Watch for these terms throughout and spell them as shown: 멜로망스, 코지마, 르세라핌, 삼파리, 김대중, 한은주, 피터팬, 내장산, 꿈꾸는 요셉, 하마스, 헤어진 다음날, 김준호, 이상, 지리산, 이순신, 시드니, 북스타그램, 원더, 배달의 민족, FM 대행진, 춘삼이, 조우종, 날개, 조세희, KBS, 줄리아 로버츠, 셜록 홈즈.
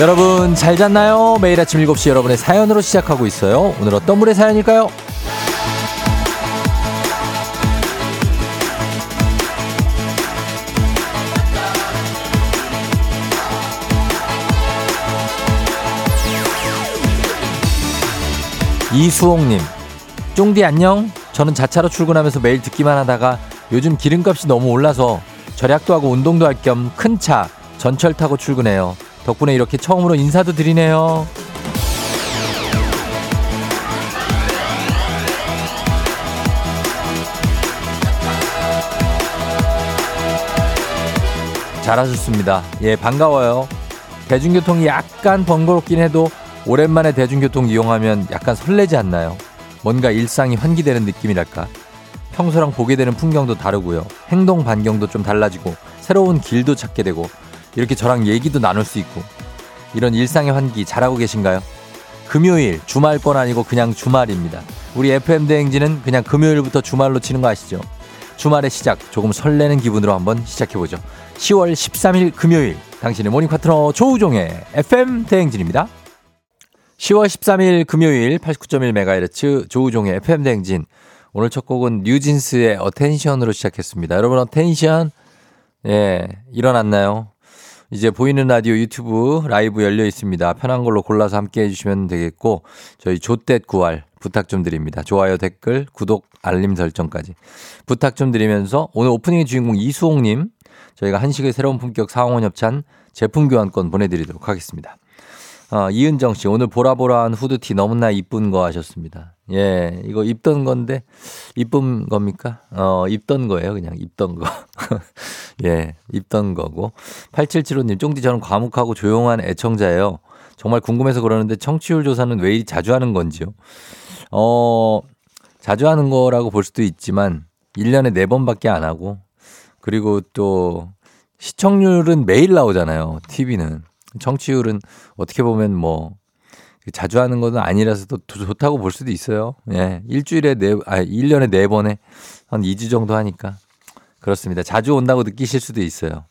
여러분 잘 잤나요? 매일 아침 7시 여러분의 사연으로 시작하고 있어요. 오늘 어떤 분의 사연일까요? 이수홍님, 쫑디 안녕. 저는 자차로 출근하면서 매일 듣기만 하다가 요즘 기름값이 너무 올라서 절약도 하고 운동도 할 겸 큰 차 전철 타고 출근해요. 덕분에 이렇게 처음으로 인사도 드리네요. 잘하셨습니다. 예, 반가워요. 대중교통이 약간 번거롭긴 해도 오랜만에 대중교통 이용하면 약간 설레지 않나요? 뭔가 일상이 환기되는 느낌이랄까. 평소랑 보게 되는 풍경도 다르고요. 행동 반경도 좀 달라지고 새로운 길도 찾게 되고 이렇게 저랑 얘기도 나눌 수 있고 이런 일상의 환기 잘하고 계신가요? 금요일 주말권 아니고 그냥 주말입니다. 우리 FM 대행진은 그냥 금요일부터 주말로 치는 거 아시죠? 주말의 시작 조금 설레는 기분으로 한번 시작해보죠. 10월 13일 금요일 당신의 모닝 파트너 조우종의 FM 대행진입니다. 10월 13일 금요일 89.1MHz 조우종의 FM 대행진. 오늘 첫 곡은 뉴진스의 어텐션으로 시작했습니다. 여러분 어텐션 예 일어났나요? 이제 보이는 라디오 유튜브 라이브 열려 있습니다. 편한 걸로 골라서 함께 해주시면 되겠고 저희 좆댓 구할 부탁 좀 드립니다. 좋아요, 댓글, 구독, 알림 설정까지 부탁 좀 드리면서 오늘 오프닝의 주인공 이수홍님 저희가 한식의 새로운 품격 상왕원 협찬 제품 교환권 보내드리도록 하겠습니다. 이은정 씨 오늘 보라보라한 후드티 너무나 이쁜 거 하셨습니다. 예, 이거 입던 건데 이쁜 겁니까? 입던 거예요. 그냥 입던 거. 예, 입던 거고. 8775님 쫑디 저는 과묵하고 조용한 애청자예요. 정말 궁금해서 그러는데 청취율 조사는 왜 자주 하는 건지요? 자주 하는 거라고 볼 수도 있지만 1년에 4번밖에 안 하고 그리고 또 시청률은 매일 나오잖아요. TV는. 청취율은 어떻게 보면 뭐 자주 하는 건 아니라서 또 좋다고 볼 수도 있어요. 예. 1년에 4번에 한 2주 정도 하니까. 그렇습니다. 자주 온다고 느끼실 수도 있어요.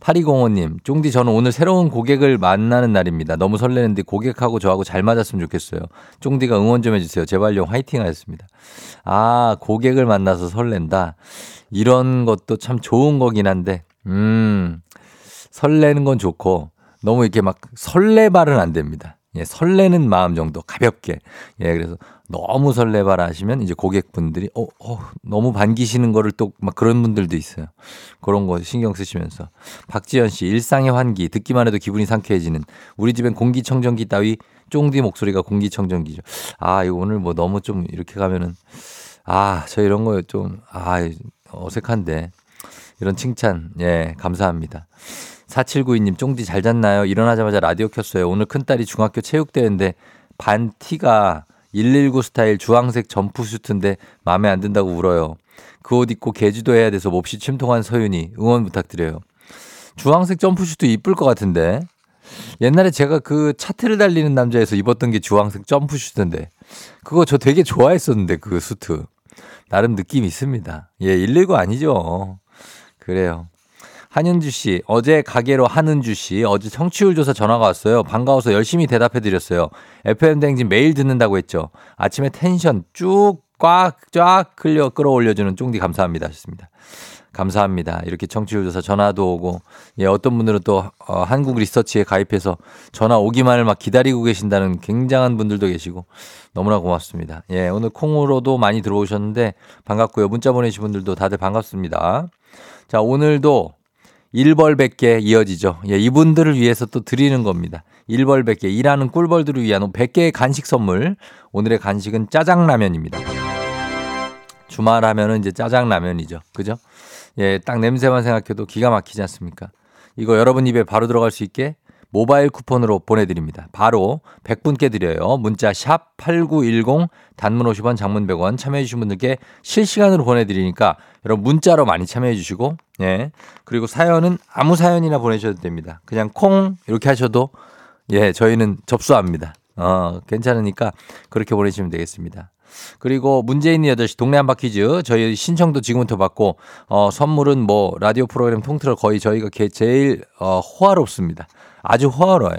8205님, 쫑디 저는 오늘 새로운 고객을 만나는 날입니다. 너무 설레는데 고객하고 저하고 잘 맞았으면 좋겠어요. 쫑디가 응원 좀 해주세요. 제발요. 화이팅 하셨습니다. 아, 고객을 만나서 설렌다. 이런 것도 참 좋은 거긴 한데, 설레는 건 좋고, 너무 이렇게 막 설레발은 안 됩니다. 예, 설레는 마음 정도 가볍게. 예, 그래서 너무 설레발라 하시면 이제 고객분들이 너무 반기시는 거를 또 막 그런 분들도 있어요. 그런 거 신경 쓰시면서. 박지연 씨 일상의 환기 듣기만 해도 기분이 상쾌해지는 우리 집엔 공기청정기 따위 쫑디 목소리가 공기청정기죠. 아, 이거 오늘 뭐 너무 좀 이렇게 가면은 저 이런 거 좀 어색한데. 이런 칭찬 예, 감사합니다. 4792님 쫑디 잘 잤나요? 일어나자마자 라디오 켰어요. 오늘 큰딸이 중학교 체육대회인데 반 티가 119 스타일 주황색 점프 슈트인데 마음에 안 든다고 울어요. 그 옷 입고 개주도 해야 돼서 몹시 침통한 서윤이 응원 부탁드려요. 주황색 점프 슈트 이쁠 것 같은데 옛날에 제가 그 차트를 달리는 남자에서 입었던 게 주황색 점프 슈트인데 그거 저 되게 좋아했었는데 그 슈트 나름 느낌이 있습니다. 예, 119 아니죠. 그래요. 한윤주 씨, 어제 가게로 한은주 씨, 어제 청취율 조사 전화가 왔어요. 반가워서 열심히 대답해드렸어요. FM 대행진 매일 듣는다고 했죠. 아침에 텐션 쭉, 쫙 끌어올려주는 쫑디 감사합니다. 하셨습니다. 감사합니다. 이렇게 청취율 조사 전화도 오고, 예, 어떤 분들은 또 한국 리서치에 가입해서 전화 오기만을 막 기다리고 계신다는 굉장한 분들도 계시고, 너무나 고맙습니다. 예, 오늘 콩으로도 많이 들어오셨는데 반갑고요. 문자 보내신 분들도 다들 반갑습니다. 자, 오늘도 1벌 100개 이어지죠. 예, 이분들을 위해서 또 드리는 겁니다. 1벌 100개 일하는 꿀벌들을 위한 100개의 간식 선물. 오늘의 간식은 짜장라면입니다. 주말 하면은 이제 짜장라면이죠. 그죠? 예, 딱 냄새만 생각해도 기가 막히지 않습니까? 이거 여러분 입에 바로 들어갈 수 있게 모바일 쿠폰으로 보내드립니다. 바로 100분께 드려요. 문자 샵 8910 단문 50원 장문 100원 참여해주신 분들께 실시간으로 보내드리니까 여러분 문자로 많이 참여해주시고 예 그리고 사연은 아무 사연이나 보내셔도 됩니다. 그냥 콩 이렇게 하셔도 예 저희는 접수합니다. 괜찮으니까 그렇게 보내시면 되겠습니다. 그리고 문제 있는 8시 동네 한바퀴즈 저희 신청도 지금부터 받고 선물은 뭐 라디오 프로그램 통틀어 거의 저희가 제일 호화롭습니다. 아주 호화로워요.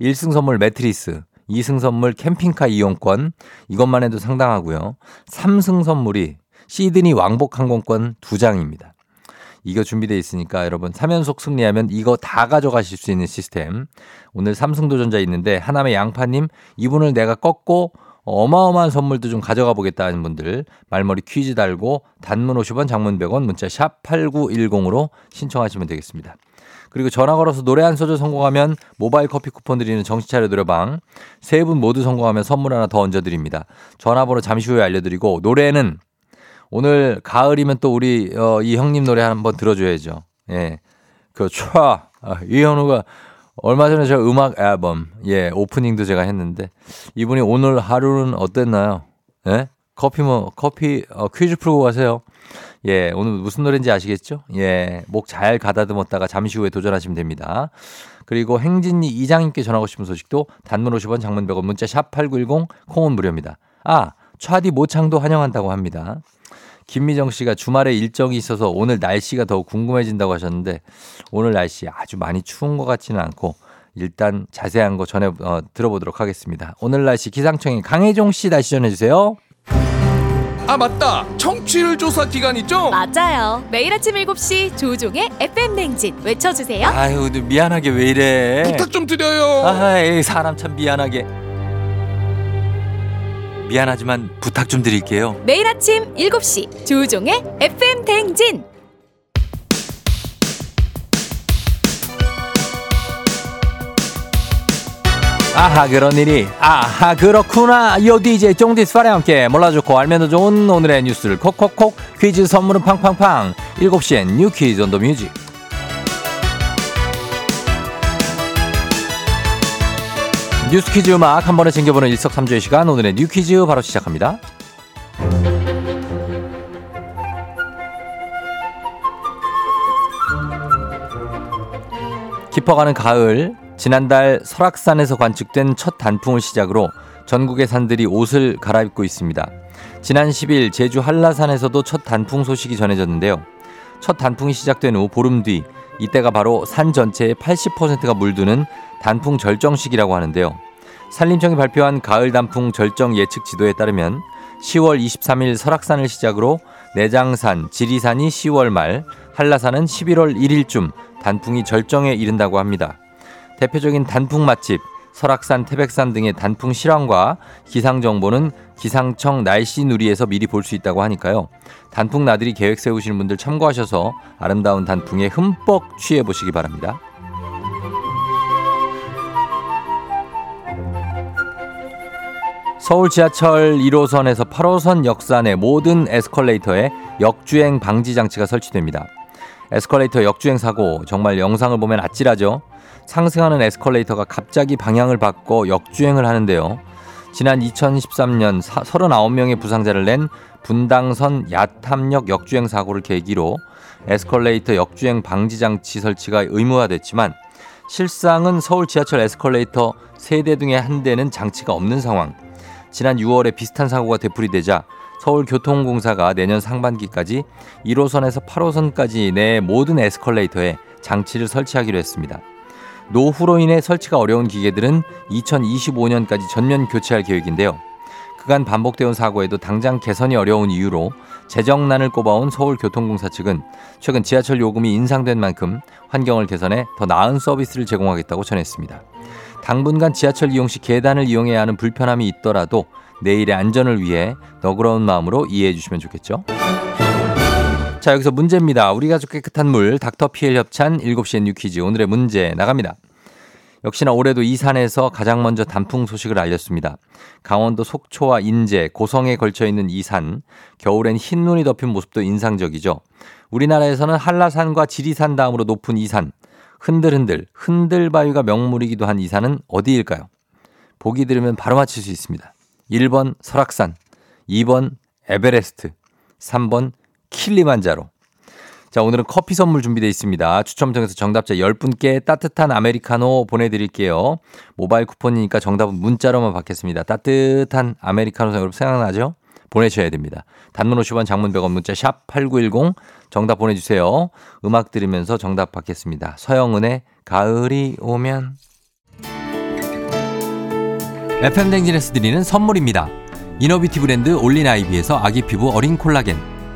1승 선물 매트리스, 2승 선물 캠핑카 이용권, 이것만 해도 상당하고요. 3승 선물이 시드니 왕복 항공권 2장입니다. 이거 준비되어 있으니까 여러분 3연속 승리하면 이거 다 가져가실 수 있는 시스템. 오늘 삼성도전자 있는데 하남의 양파님, 이분을 내가 꺾고 어마어마한 선물도 좀 가져가 보겠다 하는 분들 말머리 퀴즈 달고 단문 50원, 장문 100원, 문자 샵 8910으로 신청하시면 되겠습니다. 그리고 전화 걸어서 노래 한 소절 성공하면 모바일 커피 쿠폰 드리는 정신차려 노래방. 세 분 모두 성공하면 선물 하나 더 얹어드립니다. 전화번호 잠시 후에 알려드리고 노래는 오늘 가을이면 또 우리 이 형님 노래 한번 들어줘야죠. 예, 그 촤 이현우가 얼마 전에 저 음악 앨범 예 오프닝도 제가 했는데 이분이 오늘 하루는 어땠나요? 예, 커피 퀴즈 풀고 가세요. 예, 오늘 무슨 노래인지 아시겠죠? 예, 목 잘 가다듬었다가 잠시 후에 도전하시면 됩니다. 그리고 행진이 이장님께 전하고 싶은 소식도 단문 50원, 장문 100원, 문자 샵 8910 콩은 무료입니다. 아, 촤디 모창도 환영한다고 합니다. 김미정 씨가 주말에 일정이 있어서 오늘 날씨가 더 궁금해진다고 하셨는데 오늘 날씨 아주 많이 추운 것 같지는 않고 일단 자세한 거 전해 들어보도록 하겠습니다. 오늘 날씨 기상청인 강혜종 씨 날씨 전해주세요. 아 맞다. 청취율 조사 기간이죠? 맞아요. 매일 아침 7시 조우종의 FM 대행진 외쳐주세요. 아유 미안하게 왜 이래. 부탁 좀 드려요. 아이 사람 참 미안하게. 미안하지만 부탁 좀 드릴게요. 매일 아침 7시 조우종의 FM 대행진. 아하 그런 일이 아하 그렇구나. 요 DJ 쫑디스파리와 함께 몰라주고 알면 더 좋은 오늘의 뉴스를 콕콕콕 퀴즈 선물은 팡팡팡. 7시엔 뉴 퀴즈 온 더 뮤직. 뉴스 퀴즈 음악 한 번에 챙겨보는 일석삼조의 시간 오늘의 뉴 퀴즈 바로 시작합니다. 깊어가는 가을 지난달 설악산에서 관측된 첫 단풍을 시작으로 전국의 산들이 옷을 갈아입고 있습니다. 지난 10일 제주 한라산에서도 첫 단풍 소식이 전해졌는데요. 첫 단풍이 시작된 후 보름 뒤 이때가 바로 산 전체의 80%가 물드는 단풍 절정 시기라고 하는데요. 산림청이 발표한 가을 단풍 절정 예측 지도에 따르면 10월 23일 설악산을 시작으로 내장산, 지리산이 10월 말, 한라산은 11월 1일쯤 단풍이 절정에 이른다고 합니다. 대표적인 단풍 맛집, 설악산, 태백산 등의 단풍 실황과 기상정보는 기상청 날씨 누리에서 미리 볼 수 있다고 하니까요. 단풍 나들이 계획 세우시는 분들 참고하셔서 아름다운 단풍에 흠뻑 취해보시기 바랍니다. 서울 지하철 1호선에서 8호선 역산의 모든 에스컬레이터에 역주행 방지 장치가 설치됩니다. 에스컬레이터 역주행 사고 정말 영상을 보면 아찔하죠. 상승하는 에스컬레이터가 갑자기 방향을 바꿔 역주행을 하는데요. 지난 2013년 39명의 부상자를 낸 분당선 야탑역 역주행 사고를 계기로 에스컬레이터 역주행 방지 장치 설치가 의무화됐지만 실상은 서울 지하철 에스컬레이터 3대 중에 1대는 장치가 없는 상황. 지난 6월에 비슷한 사고가 되풀이되자 서울교통공사가 내년 상반기까지 1호선에서 8호선까지 내 모든 에스컬레이터에 장치를 설치하기로 했습니다. 노후로 인해 설치가 어려운 기계들은 2025년까지 전면 교체할 계획인데요. 그간 반복되어 온 사고에도 당장 개선이 어려운 이유로 재정난을 꼽아온 서울교통공사 측은 최근 지하철 요금이 인상된 만큼 환경을 개선해 더 나은 서비스를 제공하겠다고 전했습니다. 당분간 지하철 이용 시 계단을 이용해야 하는 불편함이 있더라도 내일의 안전을 위해 너그러운 마음으로 이해해 주시면 좋겠죠. 자 여기서 문제입니다. 우리 가족 깨끗한 물 닥터피엘 협찬 7시의 뉴퀴즈 오늘의 문제 나갑니다. 역시나 올해도 이 산에서 가장 먼저 단풍 소식을 알렸습니다. 강원도 속초와 인제, 고성에 걸쳐 있는 이 산, 겨울엔 흰 눈이 덮인 모습도 인상적이죠. 우리나라에서는 한라산과 지리산 다음으로 높은 이 산, 흔들흔들, 흔들바위가 명물이기도 한 이 산은 어디일까요? 보기 들으면 바로 맞힐 수 있습니다. 1번 설악산, 2번 에베레스트, 3번 킬리만자로. 자 오늘은 커피 선물 준비되어 있습니다. 추첨 통해서 정답자 10분께 따뜻한 아메리카노 보내드릴게요. 모바일 쿠폰이니까 정답은 문자로만 받겠습니다. 따뜻한 아메리카노 여러분 생각나죠? 보내셔야 됩니다. 단문 50원, 장문 100원, 문자 샵 8910 정답 보내주세요. 음악 들으면서 정답 받겠습니다. 서영은의 가을이 오면. FM 댕진에서 드리는 선물입니다. 이너뷰티 브랜드 올린아이비에서 아기 피부 어린 콜라겐,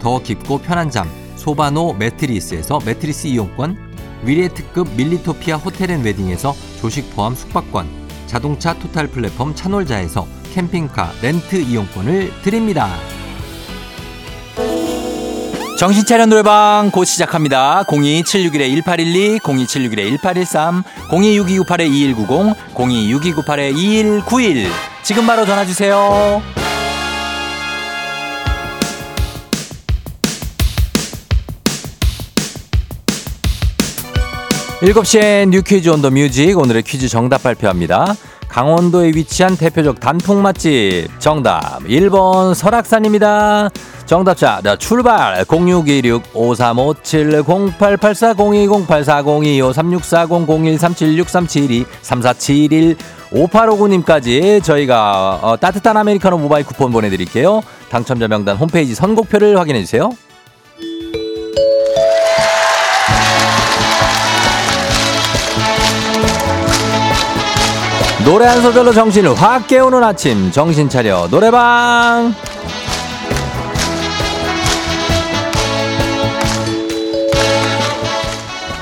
더 깊고 편한 잠 소바노 매트리스에서 매트리스 이용권, 위례 특급 밀리토피아 호텔앤웨딩에서 조식 포함 숙박권, 자동차 토탈 플랫폼 차놀자에서 캠핑카 렌트 이용권을 드립니다. 정신차려 노래방 곧 시작합니다. 02761-1812, 02761-1813, 026298-2190, 026298-2191. 지금 바로 전화주세요. 일곱 시엔 뉴 퀴즈 온 더 뮤직. 오늘의 퀴즈 정답 발표합니다. 강원도에 위치한 대표적 단품 맛집 정답 1번 설악산입니다. 정답자 출발 0626-5357-0208402-08402-53640-0137-6372-3471-5859님까지 저희가 따뜻한 아메리카노 모바일 쿠폰 보내드릴게요. 당첨자 명단 홈페이지 선곡표를 확인해주세요. 노래 한 소절로 정신을 확 깨우는 아침, 정신 차려 노래방.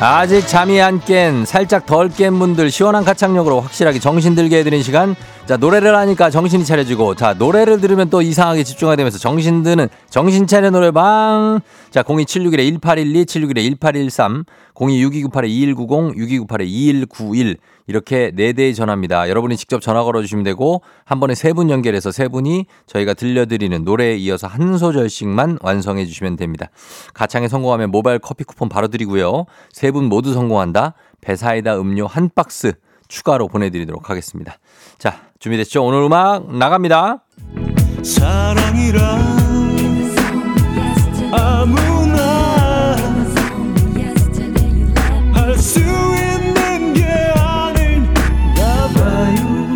아직 잠이 안 깬, 살짝 덜 깬 분들 시원한 가창력으로 확실하게 정신 들게 해드린 시간. 자, 노래를 하니까 정신이 차려지고, 자, 노래를 들으면 또 이상하게 집중하게 되면서 정신 드는 정신 차려 노래방. 자, 02761에 1812, 761에 1813, 026298에 2190, 6298에 2191. 이렇게 4대의 전화입니다. 여러분이 직접 전화 걸어주시면 되고, 한 번에 3분 연결해서 3분이 저희가 들려드리는 노래에 이어서 한 소절씩만 완성해 주시면 됩니다. 가창에 성공하면 모바일 커피 쿠폰 바로 드리고요. 3분 모두 성공한다. 배사이다 음료 한 박스 추가로 보내드리도록 하겠습니다. 자, 준비됐죠? 오늘 음악 나갑니다. 사랑이란 아무나 할 수 있는 게 아닌가 봐요.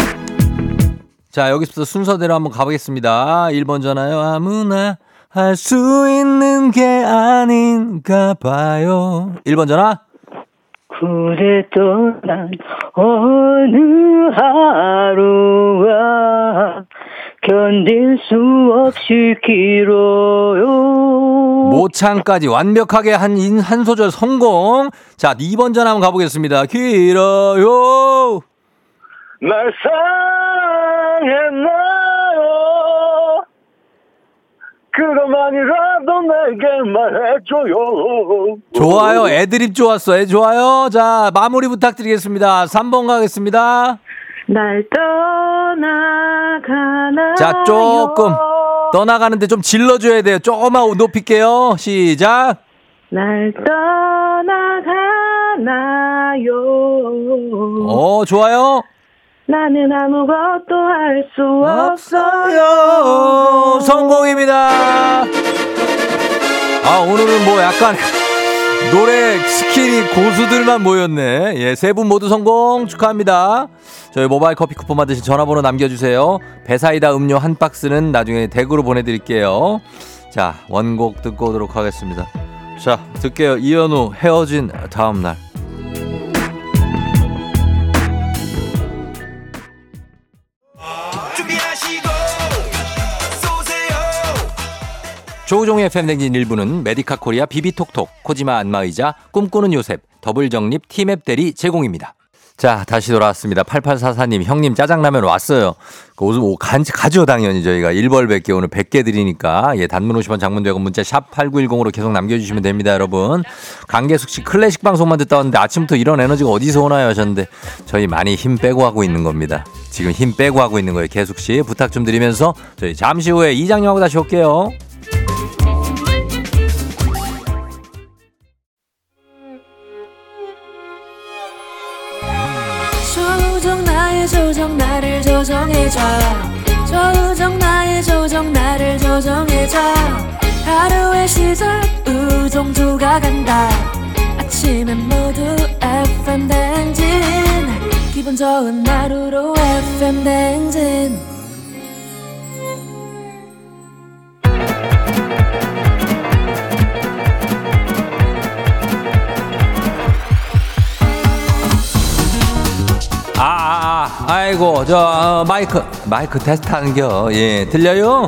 자, 여기서부터 순서대로 한번 가보겠습니다. 1번 전화요. 아무나 할 수 있는 게 아닌가 봐요. 1번 전화. 그래도 난 어느 하루가 견딜 수 없이 길어요. 모창까지 완벽하게 한 소절 성공. 자, 2번 전화 한번 가보겠습니다. 길어요. 날 사랑했나요? 그럼만이라도 내게 말해줘요. 좋아요. 애드립 좋았어. 좋아요. 자, 마무리 부탁드리겠습니다. 3번 가겠습니다. 날 떠나가나요? 자, 조금 떠나가는데 좀 질러줘야 돼요. 조금만 높일게요. 시작. 날 떠나가나요? 오, 좋아요. 나는 아무것도 할 수 없어요. 성공입니다. 아, 오늘은 뭐 약간 노래 스킬이 고수들만 모였네. 예, 세 분 모두 성공 축하합니다. 저희 모바일 커피 쿠폰 받으신 전화번호 남겨주세요. 배사이다 음료 한 박스는 나중에 댁으로 보내드릴게요. 자, 원곡 듣고 오도록 하겠습니다. 자, 듣게요. 이현우, 헤어진 다음날. 조우종의 FM 대행진 1부는 메디카 코리아 비비톡톡, 코지마 안마의자, 꿈꾸는 요셉, 더블정립, 티맵대리 제공입니다. 자, 다시 돌아왔습니다. 8844님, 형님 짜장라면 왔어요. 가죠 당연히 저희가. 1벌 100개, 오늘 100개 드리니까. 예, 단문 50원, 장문 100원, 문자 샵 8910으로 계속 남겨주시면 됩니다, 여러분. 강계숙 씨, 클래식 방송만 듣다 왔는데 아침부터 이런 에너지가 어디서 오나요 하셨는데, 저희 많이 힘 빼고 하고 있는 겁니다. 지금 힘 빼고 하고 있는 거예요. 계숙 씨 부탁 좀 드리면서 저희 잠시 후에 이장님하고 다시 올게요. 조정 나를 조정해줘. 조정 나의 조정 나를 조정해줘. 하루의 시절 우정조가 간다. 아침엔 모두 FM 대행진. 기분 좋은 하루로 FM 대행진. 아이고, 저 마이크 테스트하는겨. 예, 들려요?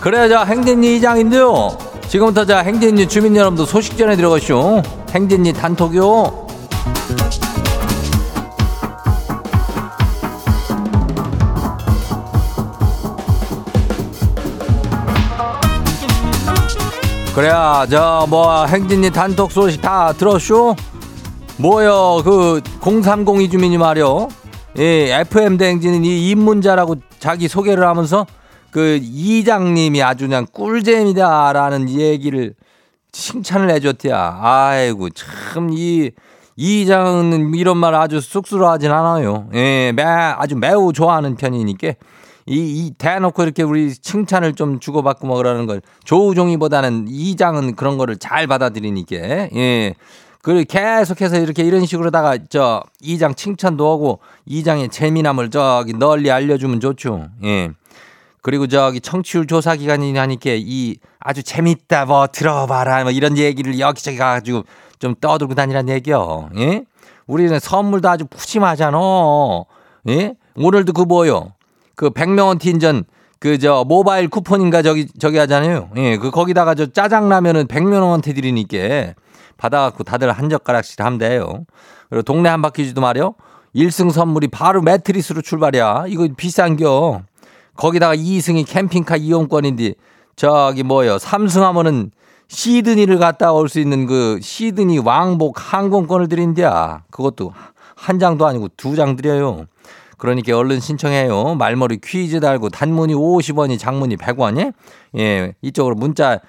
그래, 저 행진이 이장인데요. 지금부터 저 행진이 주민 여러분도 소식 전해 들어가시오. 행진이 단톡요. 그래야 저 뭐 행진이 단톡 소식 다 들었쇼? 뭐요, 그 0302 주민이 말이요. 예, FM 대행진은 이 입문자라고 자기 소개를 하면서 그 이장님이 아주 그냥 꿀잼이다라는 얘기를 칭찬을 해줬대야. 아이고, 참 이장은 이런 말 아주 쑥스러워하진 않아요. 예, 아주 매우 좋아하는 편이니까 이 대놓고 이렇게 우리 칭찬을 좀 주고받고 뭐 그러는 걸 조우종이보다는 이장은 그런 거를 잘 받아들이니까. 예. 그리고 계속해서 이렇게 이런 식으로다가 저 이장 칭찬도 하고 이장의 재미남을 저기 널리 알려주면 좋죠. 예. 그리고 저기 청취율 조사 기간이 하니까 이 아주 재밌다 뭐 들어봐라 뭐 이런 얘기를 여기저기 가가지고 좀 떠들고 다니란 얘기요. 예. 우리는 선물도 아주 푸짐하잖아. 예. 오늘도 그 뭐요? 그 100명원 팀전 그 저 모바일 쿠폰인가 저기 하잖아요. 예. 그 거기다가 저 짜장라면은 100명원한테 드리니까. 받아갖고 다들 한 젓가락씩 하면 돼요. 그리고 동네 한 바퀴지도 말이요. 1승 선물이 바로 매트리스로 출발이야. 이거 비싼겨. 거기다가 2승이 캠핑카 이용권인데 저기 뭐예요. 3승 하면은 시드니를 갔다 올 수 있는 그 시드니 왕복 항공권을 드린대야. 그것도 한 장도 아니고 두 장 드려요. 그러니까 얼른 신청해요. 말머리 퀴즈 달고 단문이 50원이 장문이 100원이. 예, 이쪽으로 문자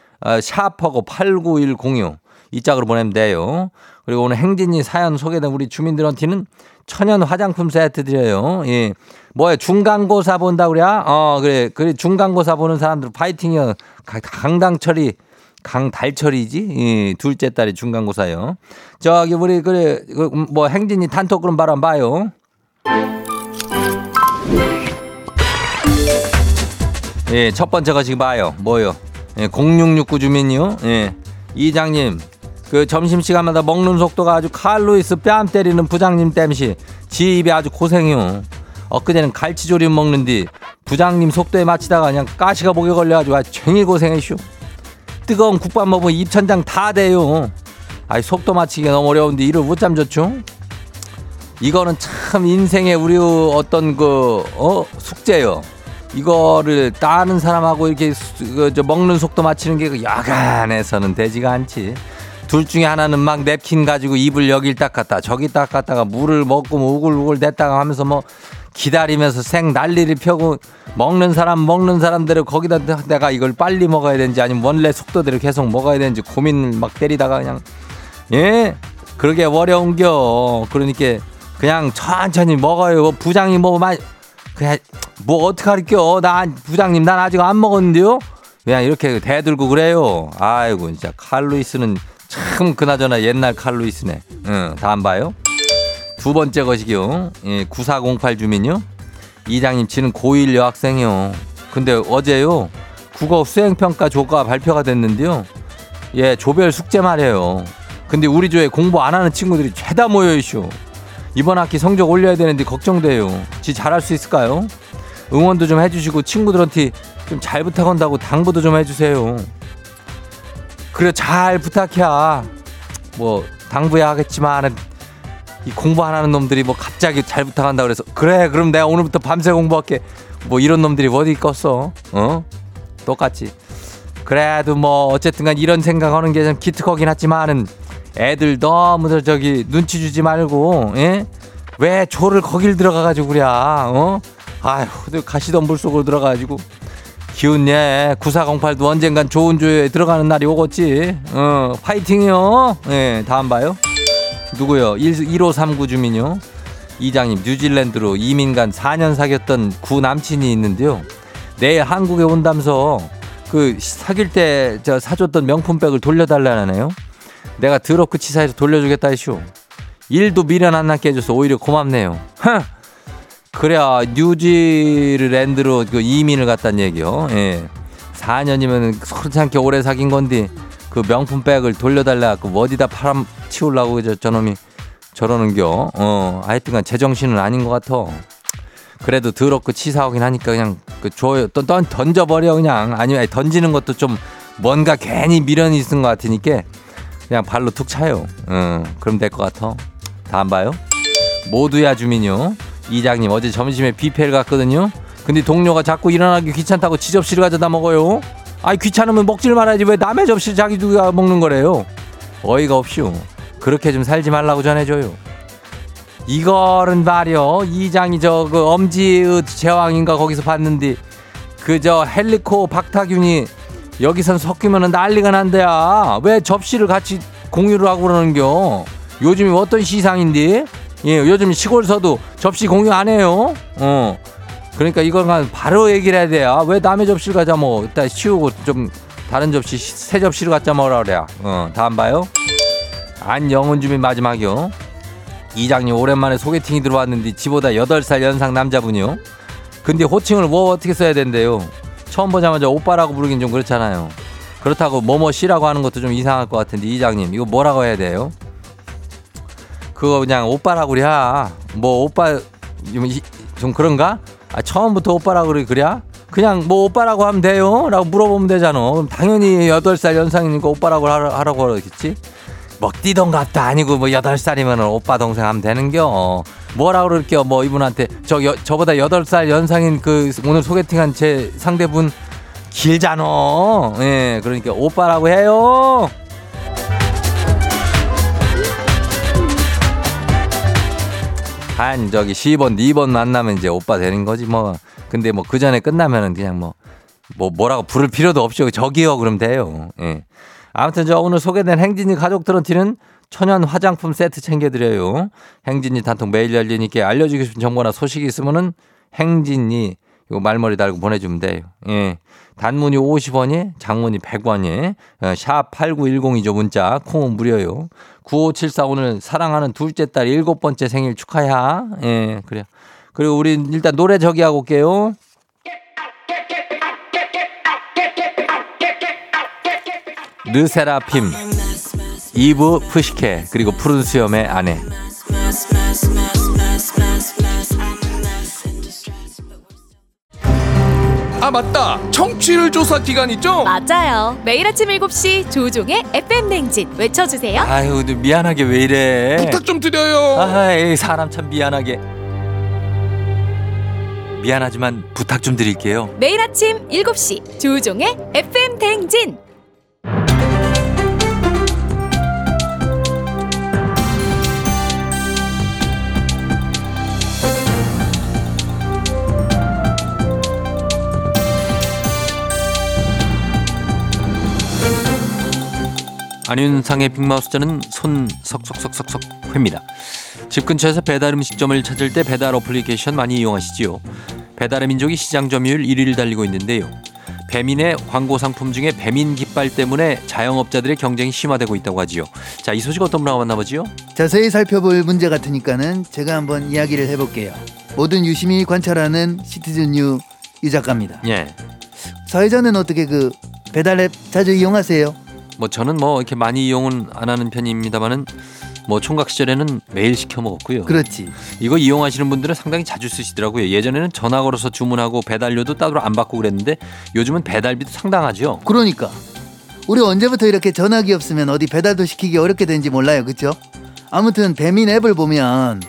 샤프하고 89106. 이 짝으로 보내면 돼요. 그리고 오늘 행진이 사연 소개된 우리 주민들한테는 천연 화장품 세트 드려요. 예. 뭐야, 중간고사 본다 그래? 그래. 중간고사 보는 사람들 파이팅이요. 강달철이지? 예, 둘째 딸이 중간고사요. 저기, 우리, 그래, 뭐, 행진이 단톡 그럼 바로 한번 봐요. 예, 첫 번째가 지금 봐요. 뭐요? 예, 0669 주민이요. 예. 이장님, 그 점심시간마다 먹는 속도가 아주 칼로이스 뺨 때리는 부장님 땜시 지 입이 아주 고생이요. 엊그제는 갈치조림 먹는디 부장님 속도에 맞추다가 그냥 가시가 목에 걸려가지고 아주 쟁일 고생했슈. 뜨거운 국밥 먹으면 입천장 다 돼요. 아이, 속도 맞추기가 너무 어려운데 일을 못참 좋죠. 이거는 참 인생의 우리 어떤 그 숙제요. 이거를 따는 사람하고 이렇게 먹는 속도 맞추는 게 야간에서는 되지가 않지. 둘 중에 하나는 막 냅킨 가지고 입을 여길 닦았다 저기 닦았다가 물을 먹고 뭐 우글우글 댔다가 하면서 뭐 기다리면서 생 난리를 펴고, 먹는 사람대로 거기다 내가 이걸 빨리 먹어야 되는지 아니면 원래 속도대로 계속 먹어야 되는지 고민 막 때리다가 그냥, 예, 그러게 어려운겨. 그러니까 그냥 천천히 먹어요. 부장이 뭐 많이 그냥 뭐 어떡할게요. 난 부장님 아직 안 먹었는데요. 그냥 이렇게 대들고 그래요. 아이고 진짜 칼루이스는 참 그나저나 옛날 칼루이스네. 응, 다음 봐요. 두 번째 것이요. 예, 9408 주민요. 이장님 지는 고1 여학생이요. 근데 어제요. 국어 수행평가 조가 발표가 됐는데요. 예, 조별 숙제 말이에요. 근데 우리 조에 공부 안 하는 친구들이 죄다 모여있쇼. 이번 학기 성적 올려야 되는데 걱정돼요. 지 잘할 수 있을까요? 응원도 좀 해주시고 친구들한테 좀 잘 부탁한다고 당부도 좀 해주세요. 그래, 잘 부탁해야 뭐 당부해야 하겠지만 이 공부 안 하는 놈들이 뭐 갑자기 잘 부탁한다 그래서 그래 그럼 내가 오늘부터 밤새 공부할게 뭐 이런 놈들이 어디 있겠어. 어? 똑같지. 그래도 뭐 어쨌든간 이런 생각하는 게 좀 기특하긴 하지만은 애들 너무 저기 눈치 주지 말고, 예? 왜 조를 거길 들어가가지고 그래? 어? 아휴, 가시덤불 속으로 들어가가지고 기운예. 9408도 언젠간 좋은 조에 들어가는 날이 오겠지. 어, 파이팅이요. 예, 다음 봐요. 누구요? 1539 주민요. 이장님, 뉴질랜드로 이민 간 4년 사귀었던 구 남친이 있는데요. 내일 한국에 온다면서 그 사귈 때 저 사줬던 명품백을 돌려달라네요. 내가 더럽게 치사해서 돌려주겠다 했쇼. 일도 미련 안 남게 해줘서 오히려 고맙네요. 흥! 그래야 뉴질랜드로 그 이민을 갔단 얘기요. 예. 4년이면 소름찮게 오래 사귄 건데 그 명품백을 돌려달라고 어디다 팔아치우려고 저놈이 저러는겨. 어, 하여튼간 제정신은 아닌 것 같아. 그래도 더럽고 치사하긴 하니까 그냥 그 줘요. 던져버려 그냥. 아니면 던지는 것도 좀 뭔가 괜히 미련이 있은 것 같으니까 그냥 발로 툭 차요. 그럼 될 것 같아. 다음 봐요. 모두야 주민요. 이장님 어제 점심에 뷔페를 갔거든요. 근데 동료가 자꾸 일어나기 귀찮다고 지 접시를 가져다 먹어요. 아이 귀찮으면 먹질 말아야지 왜 남의 접시를 자기가 먹는 거래요. 어이가 없쇼. 그렇게 좀 살지 말라고 전해줘요. 이거는 말이요. 이장이 저 그 엄지의 제왕인가 거기서 봤는데 그 저 헬리코 박타균이 여기선 섞이면 난리가 난대야. 왜 접시를 같이 공유를 하고 그러는겨. 요즘이 어떤 시상인데. 예, 요즘 시골서도 접시 공유 안 해요. 어, 그러니까 이건 바로 얘기를 해야 돼요. 왜 남의 접시를 갖다 먹어. 일단 치우고 좀 다른 접시 새 접시를 갖다 먹으라 그래야. 어, 다음 봐요. 안영은 주민 마지막이요. 이장님 오랜만에 소개팅이 들어왔는데 지보다 8살 연상 남자분이요. 근데 호칭을 뭐 어떻게 써야 된대요. 처음 보자마자 오빠라고 부르긴 좀 그렇잖아요. 그렇다고 뭐뭐 씨라고 하는 것도 좀 이상할 것 같은데 이장님 이거 뭐라고 해야 돼요? 그거 그냥 오빠라고 그래. 뭐 오빠 좀 그런가? 아, 처음부터 오빠라고 그래? 그냥 뭐 오빠라고 하면 돼요? 라고 물어보면 되잖아. 그럼 당연히 8살 연상이니까 오빠라고 하라고 하겠지? 먹디동갑도 아니고 뭐 8살이면 오빠 동생 하면 되는겨. 뭐라고 그럴게요. 뭐 이분한테 저보다 8살 연상인 그 오늘 소개팅한 제 상대분 길잖아. 예, 그러니까 오빠라고 해요. 한 저기 10번 2번 만나면 이제 오빠 되는 거지 뭐. 근데 뭐 그 전에 끝나면은 그냥 뭐라고 부를 필요도 없죠. 저기요 그럼 돼요. 예. 아무튼 저 오늘 소개된 행진이 가족들한테는 천연 화장품 세트 챙겨드려요. 행진이 단톡 메일 열리니까 알려주고 싶은 정보나 소식이 있으면은 행진이 이거 말머리 달고 보내주면 돼요. 예. 단문이 50원이, 장문이 100원이, 샵 89102죠. 문자, 콩은 무료요. 9574 오늘 사랑하는 둘째 딸 7번째 생일 축하야. 예, 그래요. 그리고 우리 일단 노래 저기 하고 올게요. 르세라핌, 이브 푸시케, 그리고 푸른 수염의 아내. 아 맞다. 청취율 조사 기간 있죠? 맞아요. 매일 아침 7시 조우종의 FM 대행진 외쳐주세요. 아유 미안하게 왜 이래. 부탁 좀 드려요. 아이 사람 참 미안하게. 미안하지만 부탁 좀 드릴게요. 매일 아침 7시 조우종의 FM 대행진. 안윤상의 빅마우스 저는 손 석석석석석 회입니다. 집 근처에서 배달음식점을 찾을 때 배달 어플리케이션 많이 이용하시지요. 배달의 민족이 시장 점유율 1위를 달리고 있는데요. 배민의 광고 상품 중에 배민 깃발 때문에 자영업자들의 경쟁이 심화되고 있다고 하지요. 자, 이 소식 어떤 분하고 만나보지요? 자세히 살펴볼 문제 같으니까는 제가 한번 이야기를 해볼게요. 모든 유심히 관찰하는 시티즌 유 이 작가입니다. 예. 사회자는 어떻게 그 배달앱 자주 이용하세요? 뭐 저는 뭐 이렇게 많이 이용은 안 하는 편입니다만은 뭐 총각 시절에는 매일 시켜 먹었고요. 그렇지. 이거 이용하시는 분들은 상당히 자주 쓰시더라고요. 예전에는 전화 걸어서 주문하고 배달료도 따로 안 받고 그랬는데 요즘은 배달비도 상당하죠. 그러니까 우리 언제부터 이렇게 전화기 없으면 어디 배달도 시키기 어렵게 된지 몰라요. 그렇죠? 아무튼 배민 앱을 보면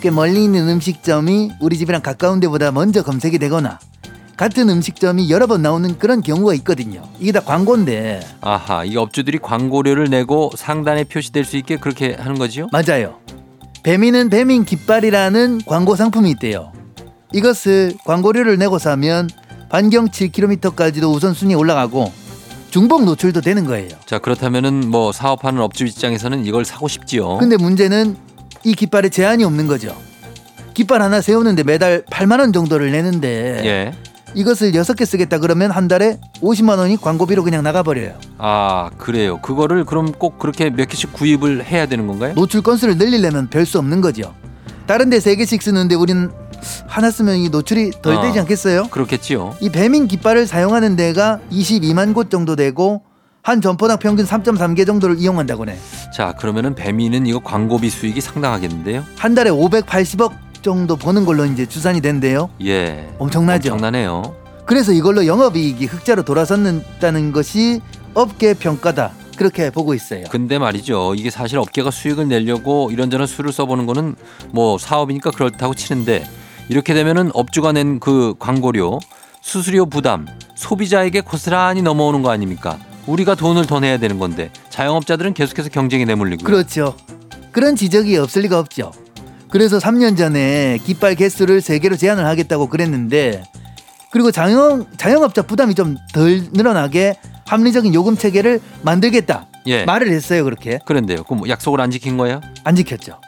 꽤 멀리 있는 음식점이 우리 집이랑 가까운 데보다 먼저 검색이 되거나 같은 음식점이 여러 번 나오는 그런 경우가 있거든요. 이게 다 광고인데. 아하, 이 업주들이 광고료를 내고 상단에 표시될 수 있게 그렇게 하는 거지요? 맞아요. 배민은 배민 깃발이라는 광고 상품이 있대요. 이것을 광고료를 내고 사면 반경 7km까지도 우선순위에 올라가고 중복 노출도 되는 거예요. 자, 그렇다면은 뭐 사업하는 업주 입장에서는 이걸 사고 싶지요. 근데 문제는 이 깃발에 제한이 없는 거죠. 깃발 하나 세우는데 매달 8만 원 정도를 내는데. 예. 이것을 6개 쓰겠다 그러면 한 달에 50만 원이 광고비로 그냥 나가버려요. 아, 그래요. 그거를 그럼 꼭 그렇게 몇 개씩 구입을 해야 되는 건가요? 노출 건수를 늘리려면 별 수 없는 거죠. 다른 데 3개씩 쓰는데 우리는 하나 쓰면 이 노출이 덜 되지 않겠어요? 그렇겠지요. 이 배민 깃발을 사용하는 데가 22만 곳 정도 되고 한 점포당 평균 3.3개 정도를 이용한다고네. 자, 그러면은 배민은 이거 광고비 수익이 상당하겠는데요? 한 달에 580억 정도 버는 걸로 이제 추산이 된대요. 예, 엄청나죠. 엄청나네요. 그래서 이걸로 영업이익이 흑자로 돌아섰다는 것이 업계 평가다, 그렇게 보고 있어요. 근데 말이죠, 이게 사실 업계가 수익을 내려고 이런저런 수를 써보는 거는 뭐 사업이니까 그렇다고 치는데, 이렇게 되면은 업주가 낸 그 광고료, 수수료 부담, 소비자에게 고스란히 넘어오는 거 아닙니까? 우리가 돈을 더 내야 되는 건데 자영업자들은 계속해서 경쟁에 내몰리고요. 그렇죠. 그런 지적이 없을 리가 없죠. 그래서 3년 전에 깃발 개수를 3개로 제한을 하겠다고 그랬는데, 그리고 자영업자 부담이 좀 덜 늘어나게 합리적인 요금 체계를 만들겠다, 예, 말을 했어요. 그렇게. 그런데요, 그럼 약속을 안 지킨 거예요? 안 지켰죠.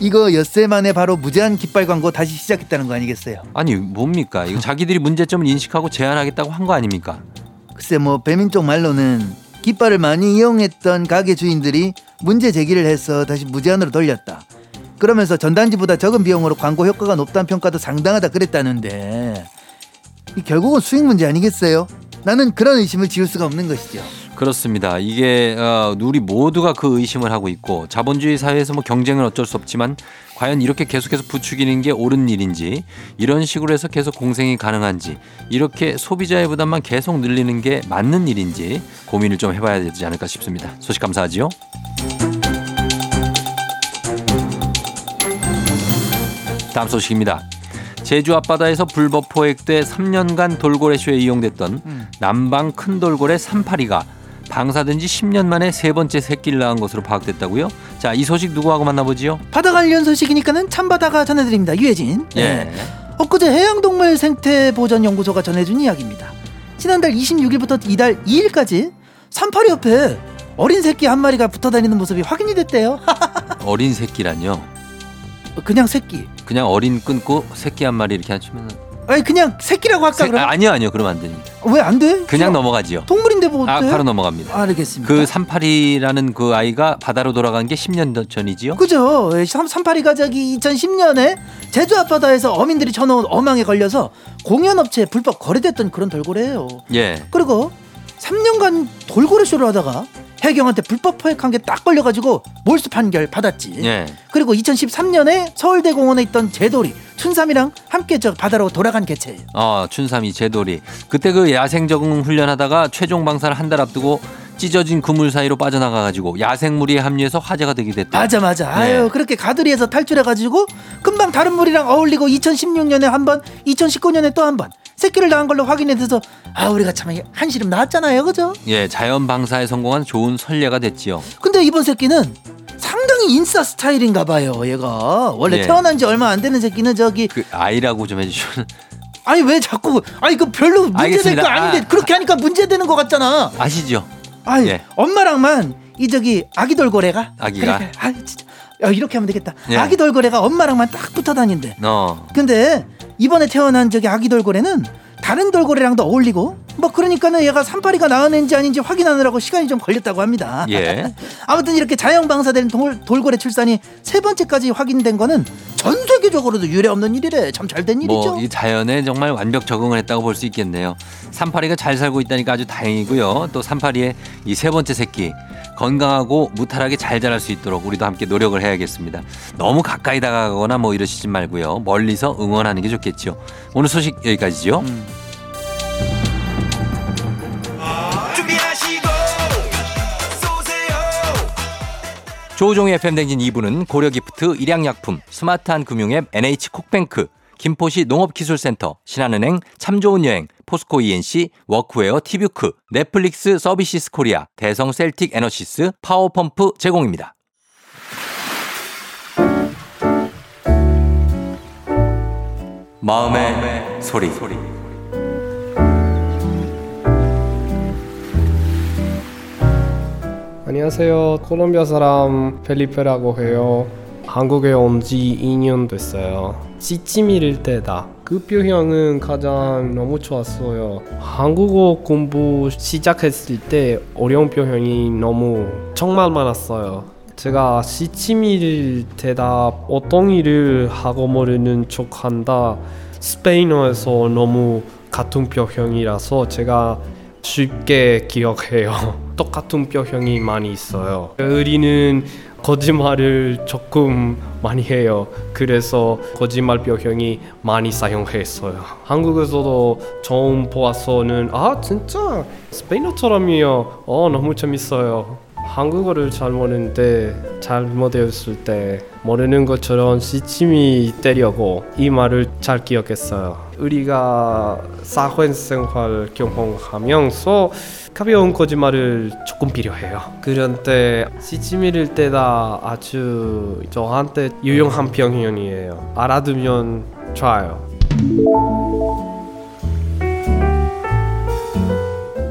이거 엿새 만에 바로 무제한 깃발 광고 다시 시작했다는 거 아니겠어요? 아니 뭡니까? 이거 자기들이 문제점을 인식하고 제한하겠다고 한 거 아닙니까? 글쎄, 뭐 배민 쪽 말로는 깃발을 많이 이용했던 가게 주인들이 문제 제기를 해서 다시 무제한으로 돌렸다, 그러면서 전단지보다 적은 비용으로 광고 효과가 높다는 평가도 상당하다 그랬다는데, 결국은 수익 문제 아니겠어요? 나는 그런 의심을 지울 수가 없는 것이죠. 그렇습니다. 이게 우리 모두가 그 의심을 하고 있고, 자본주의 사회에서 뭐 경쟁은 어쩔 수 없지만 과연 이렇게 계속해서 부추기는 게 옳은 일인지, 이런 식으로 해서 계속 공생이 가능한지, 이렇게 소비자의 부담만 계속 늘리는 게 맞는 일인지 고민을 좀 해봐야 되지 않을까 싶습니다. 소식 감사하지요. 다음 소식입니다. 제주 앞바다에서 불법 포획돼 3년간 돌고래쇼에 이용됐던 남방 큰 돌고래 삼파리가 방사된 지 10년 만에 3번째 새끼를 낳은 것으로 파악됐다고요? 자, 이 소식 누구하고 만나보지요? 바다 관련 소식이니까는 참바다가 전해드립니다. 유혜진. 예. 엊그제 해양동물생태보전연구소가 전해준 이야기입니다. 지난달 26일부터 이달 2일까지 삼파리 옆에 어린 새끼 한 마리가 붙어다니는 모습이 확인이 됐대요. 어린 새끼라뇨? 그냥 새끼. 그냥 어린 끊고 새끼 한 마리 이렇게 하시면. 아니 그냥 새끼라고 할까 그럼? 아니요 그러면 안 됩니다. 왜 안 돼? 그냥 넘어가지요. 동물인데 뭐 어때? 바로 넘어갑니다. 알겠습니다. 그 삼파리라는 그 아이가 바다로 돌아간 게 10년 전이지요? 그죠. 삼파리가 저기 2010년에 제주 앞바다에서 어민들이 쳐놓은 어망에 걸려서 공연업체에 불법 거래됐던 그런 돌고래예요. 예. 그리고 3년간 돌고래 쇼를 하다가 해경한테 불법 포획한 게 딱 걸려가지고 몰수 판결 받았지. 예. 그리고 2013년에 서울대공원에 있던 제돌이, 춘삼이랑 함께 저 바다로 돌아간 개체예요. 춘삼이, 제돌이. 그때 그 야생 적응 훈련하다가 최종 방사를 한 달 앞두고 찢어진 그물 사이로 빠져나가가지고 야생 무리에 합류해서 화제가 되게 됐다. 맞아. 네. 아유, 그렇게 가두리에서 탈출해가지고 금방 다른 무리랑 어울리고 2016년에 한 번, 2019년에 또 한 번 새끼를 낳은 걸로 확인돼서 우리가 참 한시름 나왔잖아요, 그죠? 예, 자연 방사에 성공한 좋은 선례가 됐지요. 근데 이번 새끼는 상당히 인싸 스타일인가 봐요, 얘가. 원래 예. 태어난 지 얼마 안 되는 새끼는 저기 그 아이라고 좀 해주시면. 아니 왜 자꾸 이거 별로 문제될 거 아닌데 그렇게 하니까 문제되는 것 같잖아. 아시죠? 아이, 예. 엄마랑만 이 저기 아기 돌고래가. 아기가. 그래, 진짜. 이렇게 하면 되겠다. 예. 아기 돌고래가 엄마랑만 딱 붙어 다닌대. 근데 이번에 태어난 저기 아기 돌고래는 다른 돌고래랑도 어울리고 뭐 그러니까는 얘가 산파리가 낳은 애인지 아닌지 확인하느라고 시간이 좀 걸렸다고 합니다. 예. 아무튼 이렇게 자연방사된 돌고래 출산이 세 번째까지 확인된 거는 전 세계적으로도 유례없는 일이래. 참 잘된 일이죠. 뭐 이 자연에 정말 완벽 적응을 했다고 볼 수 있겠네요. 산파리가 잘 살고 있다니까 아주 다행이고요. 또 산파리의 이 세 번째 새끼 건강하고 무탈하게 잘 자랄 수 있도록 우리도 함께 노력을 해야겠습니다. 너무 가까이 다가가거나 뭐 이러시지 말고요. 멀리서 응원하는 게 좋겠죠. 오늘 소식 여기까지죠. 조우종의 FM 대행진 2부는 고려기프트, 일양약품, 스마트한 금융앱 NH콕뱅크, 김포시 농업기술센터, 신한은행, 참좋은여행, 포스코 ENC, 워크웨어 티뷰크, 넷플릭스 서비시스 코리아, 대성 셀틱 에너시스, 파워펌프 제공입니다. 마음의 소리. 안녕하세요. 콜롬비아 사람 펠리페라고 해요. 한국에 온 지 2년 됐어요. 시침일 때다. 그 표현은 가장 너무 좋았어요. 한국어 공부 시작했을 때 어려운 표현이 너무 정말 많았어요. 제가 시침일 때다 어떤 일을 하고 모르는 척한다. 스페인어에서 너무 같은 표현이라서 제가 쉽게 기억해요. 똑같은 표현이 많이 있어요. 우리는 거짓말을 조금 많이 해요. 그래서 거짓말 표현이 많이 사용했어요. 한국에서도 처음 보아서는 아 진짜 스페인어처럼이요. 너무 재밌어요. 한국어를 잘 모르는데 잘못했을 때 모르는 것처럼 시침이 때려고 이 말을 잘 기억했어요. 우리가 사회생활 경험하면서 가벼운 거짓말을 조금 필요해요. 그런데 시침일 때다 아주 저한테 유용한 표현이에요. 알아두면 좋아요.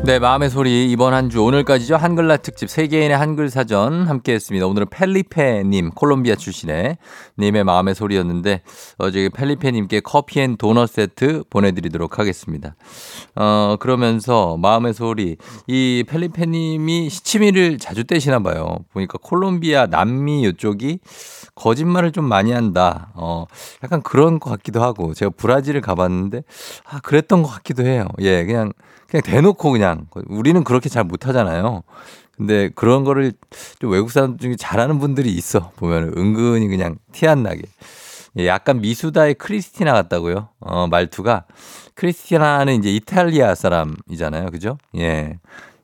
네, 마음의 소리 이번 한 주 오늘까지죠. 한글날 특집 세계인의 한글 사전 함께했습니다. 오늘은 펠리페님, 콜롬비아 출신의 님의 마음의 소리였는데 어제 펠리페님께 커피앤도넛 세트 보내드리도록 하겠습니다. 그러면서 마음의 소리 이 펠리페님이 시치미를 자주 떼시나 봐요. 보니까 콜롬비아, 남미 이쪽이 거짓말을 좀 많이 한다. 약간 그런 것 같기도 하고 제가 브라질을 가봤는데 그랬던 것 같기도 해요. 예, 그냥 대놓고 그냥 우리는 그렇게 잘 못하잖아요. 근데 그런 거를 좀 외국 사람 중에 잘하는 분들이 있어. 보면 은근히 그냥 티 안 나게. 예, 약간 미수다의 크리스티나 같다고요. 말투가. 크리스티나는 이제 이탈리아 사람이잖아요. 그죠? 예.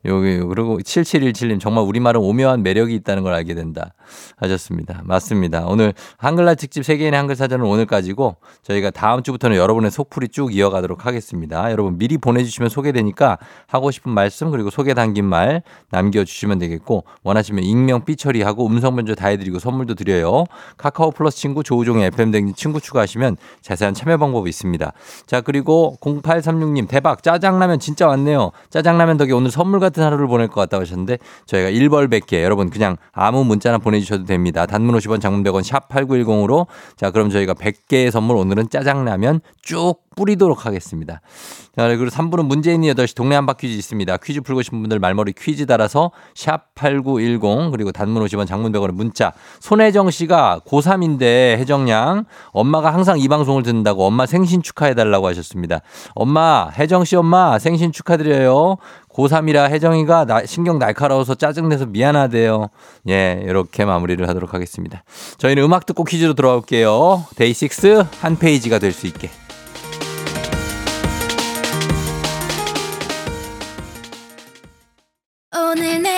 여기 그리고 7717님 정말 우리말은 오묘한 매력이 있다는 걸 알게 된다 하셨습니다. 맞습니다. 오늘 한글날 특집 세계인의 한글 사전은 오늘까지고 저희가 다음 주부터는 여러분의 속풀이 쭉 이어가도록 하겠습니다. 여러분 미리 보내주시면 소개되니까 하고 싶은 말씀 그리고 소개 담긴 말 남겨주시면 되겠고 원하시면 익명 삐처리하고 음성변조 다 해드리고 선물도 드려요. 카카오 플러스 친구 조우종의 FM댕진 친구 추가하시면 자세한 참여 방법이 있습니다. 자 그리고 0836님 대박 짜장라면 진짜 왔네요. 짜장라면 덕에 오늘 선물 같은 하루를 보낼 것 같다고 하셨는데 저희가 1벌 100개 여러분 그냥 아무 문자나 보내주셔도 됩니다. 단문 50원 장문 100원 샵 8910으로 자 그럼 저희가 100개의 선물 오늘은 짜장라면 쭉 뿌리도록 하겠습니다. 자, 그리고 3부는 문재인이 8시 동네 한바퀴즈 있습니다. 퀴즈 풀고 싶은 분들 말머리 퀴즈 달아서 샵 8910 그리고 단문 50원 장문 100원의 문자 손혜정 씨가 고3인데 혜정양 엄마가 항상 이 방송을 듣는다고 엄마 생신 축하해달라고 하셨습니다. 엄마 혜정 씨 엄마 생신 축하드려요. 고3이라 혜정이가 신경 날카로워서 짜증내서 미안하대요. 예, 이렇게 마무리를 하도록 하겠습니다. 저희는 음악 듣고 퀴즈로 돌아올게요. 데이식스 한 페이지가 될 수 있게. 오늘 내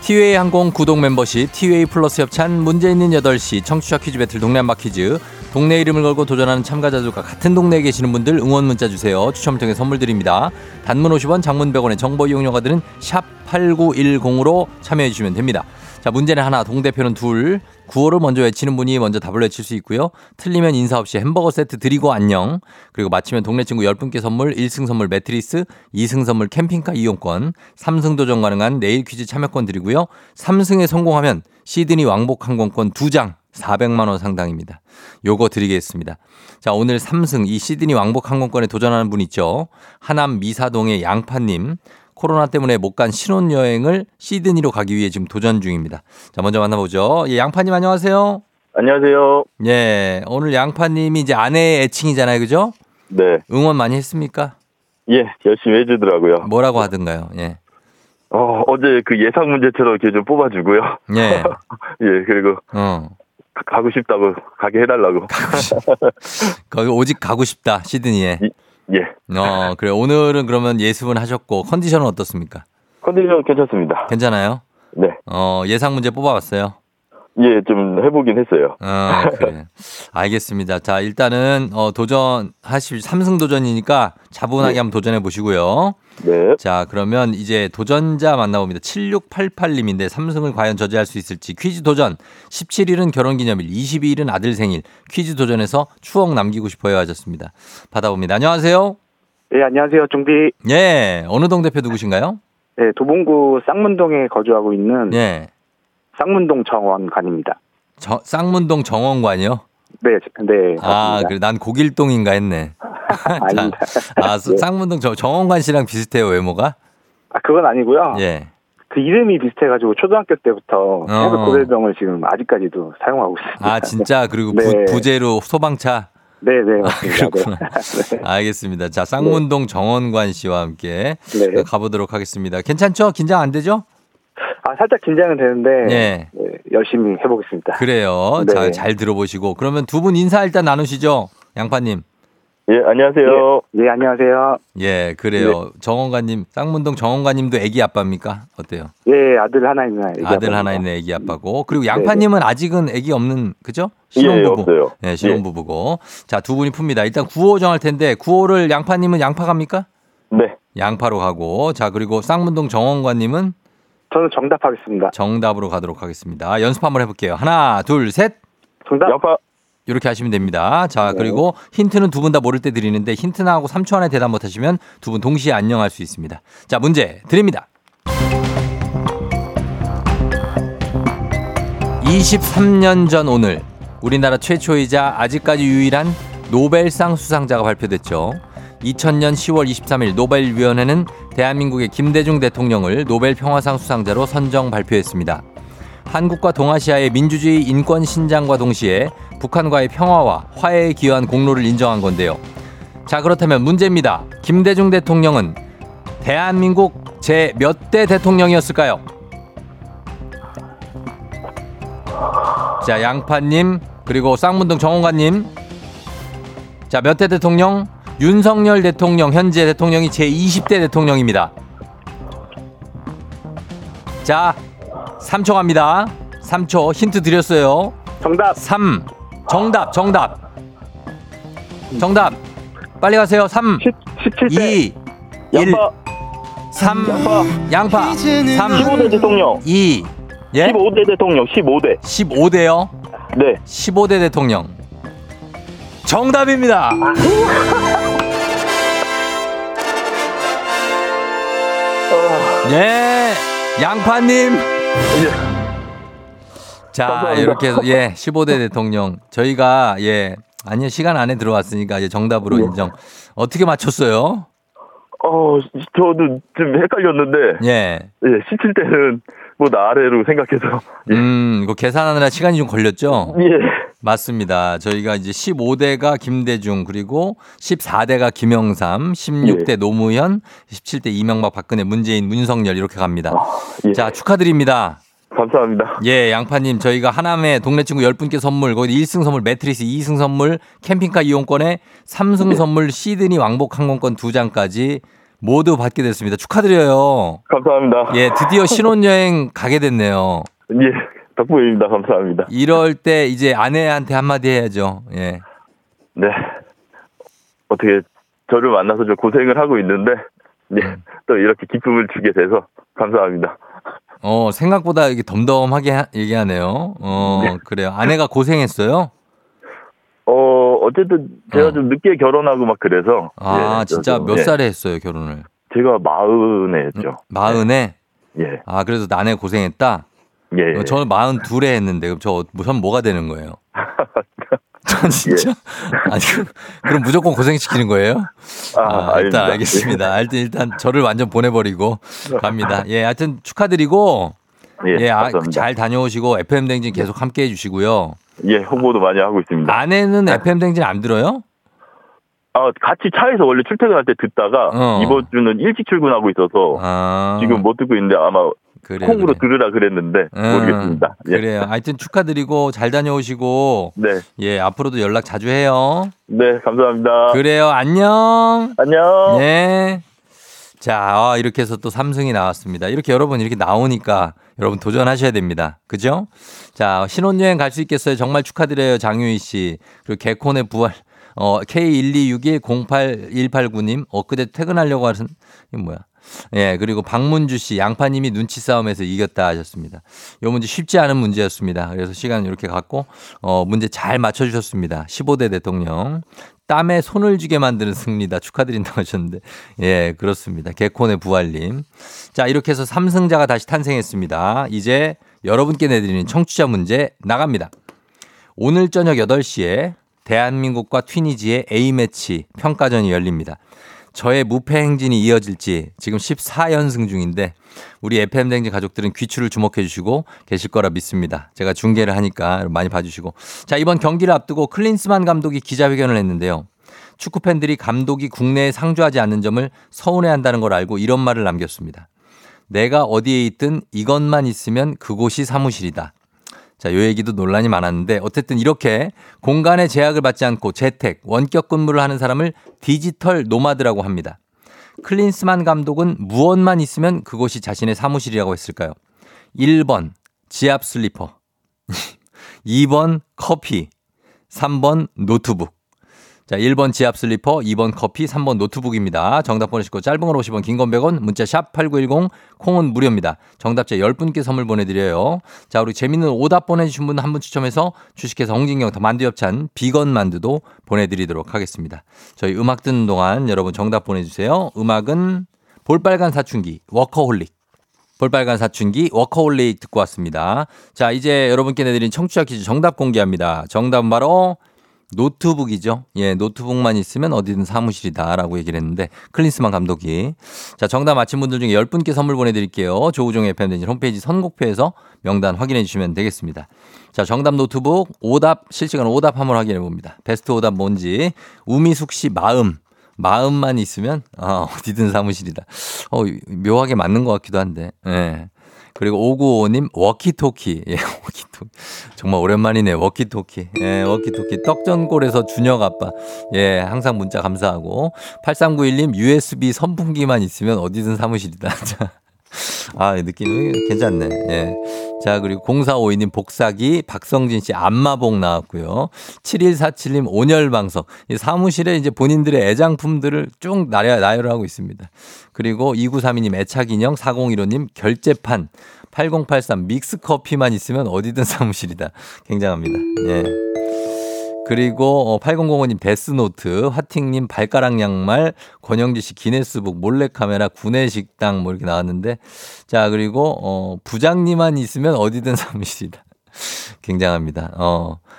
티웨이 항공 구독 멤버십, 티웨이 플러스 협찬, 문제 있는 8시 청취자 퀴즈 배틀 동네 한바 퀴즈. 동네 이름을 걸고 도전하는 참가자들과 같은 동네에 계시는 분들 응원 문자 주세요. 추첨을 통해 선물 드립니다. 단문 50원, 장문 100원의 정보 이용료가 드는 샵 8910으로 참여해 주시면 됩니다. 자, 문제는 하나, 동대표는 둘. 구호를 먼저 외치는 분이 먼저 답을 외칠 수 있고요. 틀리면 인사 없이 햄버거 세트 드리고 안녕. 그리고 마치면 동네 친구 10분께 선물, 1승 선물 매트리스, 2승 선물 캠핑카 이용권, 3승 도전 가능한 내일 퀴즈 참여권 드리고요. 3승에 성공하면 시드니 왕복 항공권 2장 400만원 상당입니다. 요거 드리겠습니다. 자, 오늘 3승 이 시드니 왕복 항공권에 도전하는 분 있죠. 하남 미사동의 양파님. 코로나 때문에 못 간 신혼여행을 시드니로 가기 위해 지금 도전 중입니다. 자, 먼저 만나보죠. 예, 양파님 안녕하세요. 안녕하세요. 예, 오늘 양파님이 이제 아내의 애칭이잖아요, 그죠? 네. 응원 많이 했습니까? 예, 열심히 해주더라고요. 뭐라고 하던가요? 예. 어제 그 예상 문제처럼 이렇게 좀 뽑아주고요. 예. 예, 그리고 가고 싶다고 가게 해달라고. 거기 오직 가고 싶다 시드니에. 예. 그래. 오늘은 그러면 예습은 하셨고 컨디션은 어떻습니까? 컨디션 괜찮습니다. 괜찮아요? 네. 예상 문제 뽑아봤어요? 예, 좀 해보긴 했어요. 그래. 알겠습니다. 자, 일단은 도전하실 3승 도전이니까 차분하게 네. 한번 도전해 보시고요. 네. 자, 그러면 이제 도전자 만나봅니다. 7688님인데 3승을 과연 저지할 수 있을지. 퀴즈 도전. 17일은 결혼기념일, 22일은 아들 생일. 퀴즈 도전에서 추억 남기고 싶어요 하셨습니다. 받아봅니다. 안녕하세요. 네, 안녕하세요. 종디. 예, 어느 동 대표 누구신가요? 네, 도봉구 쌍문동에 거주하고 있는 예. 쌍문동 정원관입니다. 쌍문동 정원관이요? 네, 네. 아, 그래, 난 고길동인가 했네. 아닙니다. 아, 네. 쌍문동 정원관 씨랑 비슷해요, 외모가? 아, 그건 아니고요. 예. 그 이름이 비슷해가지고 초등학교 때부터 해서 고별병을 지금 아직까지도 사용하고 있습니다. 아, 진짜? 그리고 네. 부재로 소방차? 네네. 아, 그렇구나. 네. 알겠습니다. 자, 쌍문동 네. 정원관 씨와 함께 네. 가보도록 하겠습니다. 괜찮죠? 긴장 안 되죠? 아, 살짝 긴장은 되는데 예. 네, 열심히 해보겠습니다. 그래요. 네. 자, 잘 들어보시고 그러면 두 분 인사 일단 나누시죠. 양파님. 예, 안녕하세요. 예, 예, 안녕하세요. 예, 그래요. 예. 정원관님, 쌍문동 정원관님도 애기 아빠입니까? 어때요? 예, 아들 하나 있는 애기 아빠. 아들 아빠입니다. 하나 있는 애기 아빠고. 그리고 양파님은 네. 아직은 애기 없는, 그죠? 신혼부부. 예, 없어요. 네, 신혼부부고. 예. 자, 두 분이 풉니다. 일단 구호 정할 텐데 구호를 양파님은 양파 갑니까? 네. 양파로 가고. 자, 그리고 쌍문동 정원관님은? 저는 정답하겠습니다. 정답으로 가도록 하겠습니다. 연습 한번 해볼게요. 하나, 둘, 셋. 정답. 양파. 이렇게 하시면 됩니다. 자, 그리고 힌트는 두 분 다 모를 때 드리는데 힌트 나하고 3초 안에 대답 못하시면 두 분 동시에 안녕할 수 있습니다. 자, 문제 드립니다. 23년 전 오늘 우리나라 최초이자 아직까지 유일한 노벨상 수상자가 발표됐죠. 2000년 10월 23일 노벨위원회는 대한민국의 김대중 대통령을 노벨평화상 수상자로 선정 발표했습니다. 한국과 동아시아의 민주주의 인권 신장과 동시에 북한과의 평화와 화해에 기여한 공로를 인정한 건데요. 자, 그렇다면 문제입니다. 김대중 대통령은 대한민국 제 몇 대 대통령이었을까요? 자, 양파님 그리고 쌍문동 정원관님. 자, 몇 대 대통령? 윤석열 대통령, 현재 대통령이 제 20대 대통령입니다. 자, 3초 갑니다. 3초 힌트 드렸어요. 정답. 3. 정답. 빨리 가세요. 3. 17대. 2. 양파. 1. 3. 양파. 3. 15대 대통령. 2. 예? 15대 대통령. 15대. 15대요? 네. 15대 대통령. 정답입니다. 예. 양파님. 자, 감사합니다. 이렇게 해서 예, 15대 대통령 저희가 예, 아니요, 시간 안에 들어왔으니까 이제 정답으로 인정. 어떻게 맞췄어요? 저도 좀 헷갈렸는데 예, 17대는 뭐 아래로 생각해서 이거 계산하느라 시간이 좀 걸렸죠? 예. 맞습니다. 저희가 이제 15대가 김대중, 그리고 14대가 김영삼, 16대 예. 노무현, 17대 이명박, 박근혜, 문재인, 문성열 이렇게 갑니다. 아, 예. 자, 축하드립니다. 감사합니다. 예, 양파님, 저희가 하남에 동네 친구 10분께 선물, 거기 1승 선물 매트리스, 2승 선물 캠핑카 이용권에 3승 예. 선물 시드니 왕복 항공권 2장까지 모두 받게 됐습니다. 축하드려요. 감사합니다. 예, 드디어 신혼여행 가게 됐네요. 예. 덕분입니다. 감사합니다. 이럴 때 이제 아내한테 한마디 해야죠. 예. 네. 어떻게 저를 만나서 좀 고생을 하고 있는데, 네. 또 이렇게 기쁨을 주게 돼서 감사합니다. 생각보다 이게 덤덤하게 얘기하네요. 네. 그래요. 아내가 고생했어요? 어쨌든 제가 좀 늦게 결혼하고 막 그래서. 아, 예, 진짜 몇 살에 예. 했어요, 결혼을? 제가 40에 했죠. 40에? 예. 아, 그래서 아내 고생했다? 예. 저는 42에 했는데, 그럼 전 뭐가 되는 거예요? 전 진짜? 예. 아니, 그럼 무조건 고생시키는 거예요? 일단 알겠습니다. 일단 저를 완전 보내버리고 갑니다. 예, 하여튼 축하드리고, 예, 잘 다녀오시고, FM 대행진 계속 함께 해주시고요. 예, 홍보도 많이 하고 있습니다. 아내는 FM 대행진 안 들어요? 같이 차에서 원래 출퇴근할 때 듣다가, 이번 주는 일찍 출근하고 있어서, 지금 못 듣고 있는데 아마, 콩으로 그래. 들으라 그랬는데 모르겠습니다. 예. 그래요. 하여튼 축하드리고 잘 다녀오시고 네. 예, 앞으로도 연락 자주 해요. 네, 감사합니다. 그래요. 안녕. 안녕. 네. 자, 이렇게 해서 또 3승이 나왔습니다. 이렇게 여러분 이렇게 나오니까 여러분 도전하셔야 됩니다. 그죠? 자, 신혼여행 갈 수 있겠어요? 정말 축하드려요. 장유희 씨. 그리고 개콘의 부활. K1261081889님 엊그제 퇴근하려고 하신 이게 뭐야? 예, 그리고 박문주 씨, 양파님이 눈치 싸움에서 이겼다 하셨습니다. 요 문제 쉽지 않은 문제였습니다. 그래서 시간 이렇게 갖고, 문제 잘 맞춰주셨습니다. 15대 대통령. 땀에 손을 쥐게 만드는 승리다. 축하드린다고 하셨는데. 예, 그렇습니다. 개콘의 부활님. 자, 이렇게 해서 3승자가 다시 탄생했습니다. 이제 여러분께 내드리는 청취자 문제 나갑니다. 오늘 저녁 8시에 대한민국과 튀니지의 A매치 평가전이 열립니다. 저의 무패 행진이 이어질지 지금 14연승 중인데 우리 FM 대행진 가족들은 귀추를 주목해 주시고 계실 거라 믿습니다. 제가 중계를 하니까 많이 봐주시고. 자, 이번 경기를 앞두고 클린스만 감독이 기자회견을 했는데요. 축구 팬들이 감독이 국내에 상주하지 않는 점을 서운해한다는 걸 알고 이런 말을 남겼습니다. 내가 어디에 있든 이것만 있으면 그곳이 사무실이다. 자, 요 얘기도 논란이 많았는데 어쨌든 이렇게 공간의 제약을 받지 않고 재택, 원격 근무를 하는 사람을 디지털 노마드라고 합니다. 클린스만 감독은 무엇만 있으면 그곳이 자신의 사무실이라고 했을까요? 1번 지압 슬리퍼, 2번 커피, 3번 노트북. 자, 1번 지압 슬리퍼, 2번 커피, 3번 노트북입니다. 정답 보내시고 짧은 건 50원, 긴 건 100원, 문자 샵 8910, 콩은 무료입니다. 정답자 10분께 선물 보내드려요. 자, 우리 재밌는 오답 보내주신 분 한 분 추첨해서 주식회사 홍진경 더 만두엽찬 비건 만두도 보내드리도록 하겠습니다. 저희 음악 듣는 동안 여러분 정답 보내주세요. 음악은 볼빨간 사춘기, 워커홀릭. 볼빨간 사춘기 워커홀릭 듣고 왔습니다. 자, 이제 여러분께 내드린 청취자 퀴즈 정답 공개합니다. 정답은 바로 노트북이죠. 예, 노트북만 있으면 어디든 사무실이다라고 얘기를 했는데 클린스만 감독이. 자, 정답 맞힌 분들 중에 10분께 선물 보내드릴게요. 조우종의 FM대행진 홈페이지 선곡표에서 명단 확인해 주시면 되겠습니다. 자, 정답 노트북, 오답, 실시간 오답 한번 확인해 봅니다. 베스트 오답 뭔지. 우미숙 씨 마음만 있으면 어디든 사무실이다. 묘하게 맞는 것 같기도 한데. 예. 그리고 595님 워키토키. 예, 워키토키. 정말 오랜만이네. 워키토키. 예, 워키토키. 떡전골에서 준혁 아빠. 예, 항상 문자 감사하고. 8391님 USB 선풍기만 있으면 어디든 사무실이다. 느낌이 괜찮네. 예. 자, 그리고 0452님 복사기, 박성진 씨 안마복 나왔고요. 7147님 온열방석. 사무실에 이제 본인들의 애장품들을 쭉 나열하고 있습니다. 그리고 2932님 애착인형, 4015님 결제판, 8083 믹스커피만 있으면 어디든 사무실이다. 굉장합니다. 예. 그리고 8005님 데스노트, 화팅님 발가락 양말, 권영지 씨 기네스북, 몰래카메라, 구내식당 뭐 이렇게 나왔는데. 자, 그리고 부장님만 있으면 어디든 사무실이다. 굉장합니다.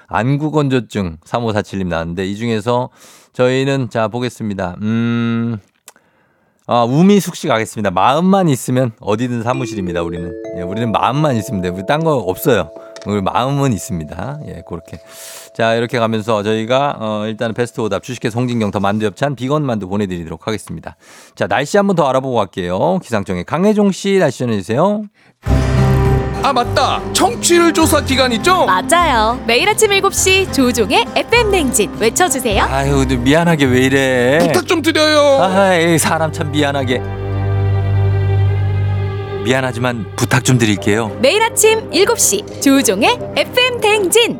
안구건조증 3547님 나왔는데 이 중에서 저희는 자 보겠습니다. 우미숙 씨 가겠습니다. 마음만 있으면 어디든 사무실입니다. 우리는 마음만 있으면 돼요. 딴 거 없어요. 우리 마음은 있습니다. 예, 그렇게. 자, 이렇게 가면서 저희가 일단 베스트 오답 주식회 송진경 더 만두엽찬 비건 만두 보내드리도록 하겠습니다. 자, 날씨 한번 더 알아보고 갈게요. 기상청에 강혜종 씨 날씨 전해주세요. 아 맞다, 청취율 조사 기간 있죠? 맞아요. 매일 아침 7시 조우종의 FM 대행진 외쳐주세요. 아유 미안하게 왜 이래, 부탁 좀 드려요. 아이 사람 참 미안하게. 미안하지만 부탁 좀 드릴게요. 매일 아침 7시 조우종의 FM 대행진.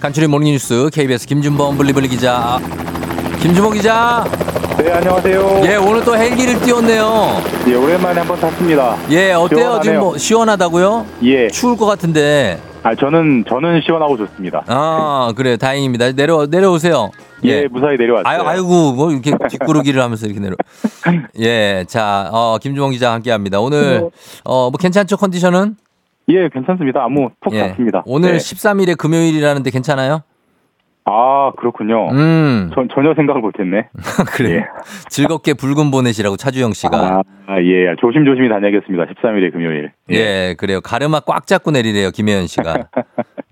간추린 모닝뉴스 KBS 김준범 블리블리 기자. 김준호 기자. 네, 안녕하세요. 예, 오늘 또 헬기를 띄웠네요. 예, 오랜만에 한번 탔습니다. 예, 어때요? 시원하네요. 지금 뭐 시원하다고요? 예. 추울 것 같은데. 아, 저는 시원하고 좋습니다. 아, 그래요. 다행입니다. 내려오세요. 예, 무사히 내려왔어요. 아이고, 뭐 이렇게 뒷구르기를 하면서 이렇게 내려. 예, 자, 김준호 기자 함께합니다. 오늘 뭐 괜찮죠, 컨디션은? 예, 괜찮습니다. 아무 톡 같습니다. 예. 오늘 네. 13일에 금요일이라는데 괜찮아요? 아, 그렇군요. 전혀 생각을 못했네. 그래요. 예. 즐겁게 붉은 보내시라고 차주영 씨가. 아, 예. 조심조심히 다녀야겠습니다. 13일에 금요일. 예, 예 그래요. 가르마 꽉 잡고 내리래요. 김혜연 씨가.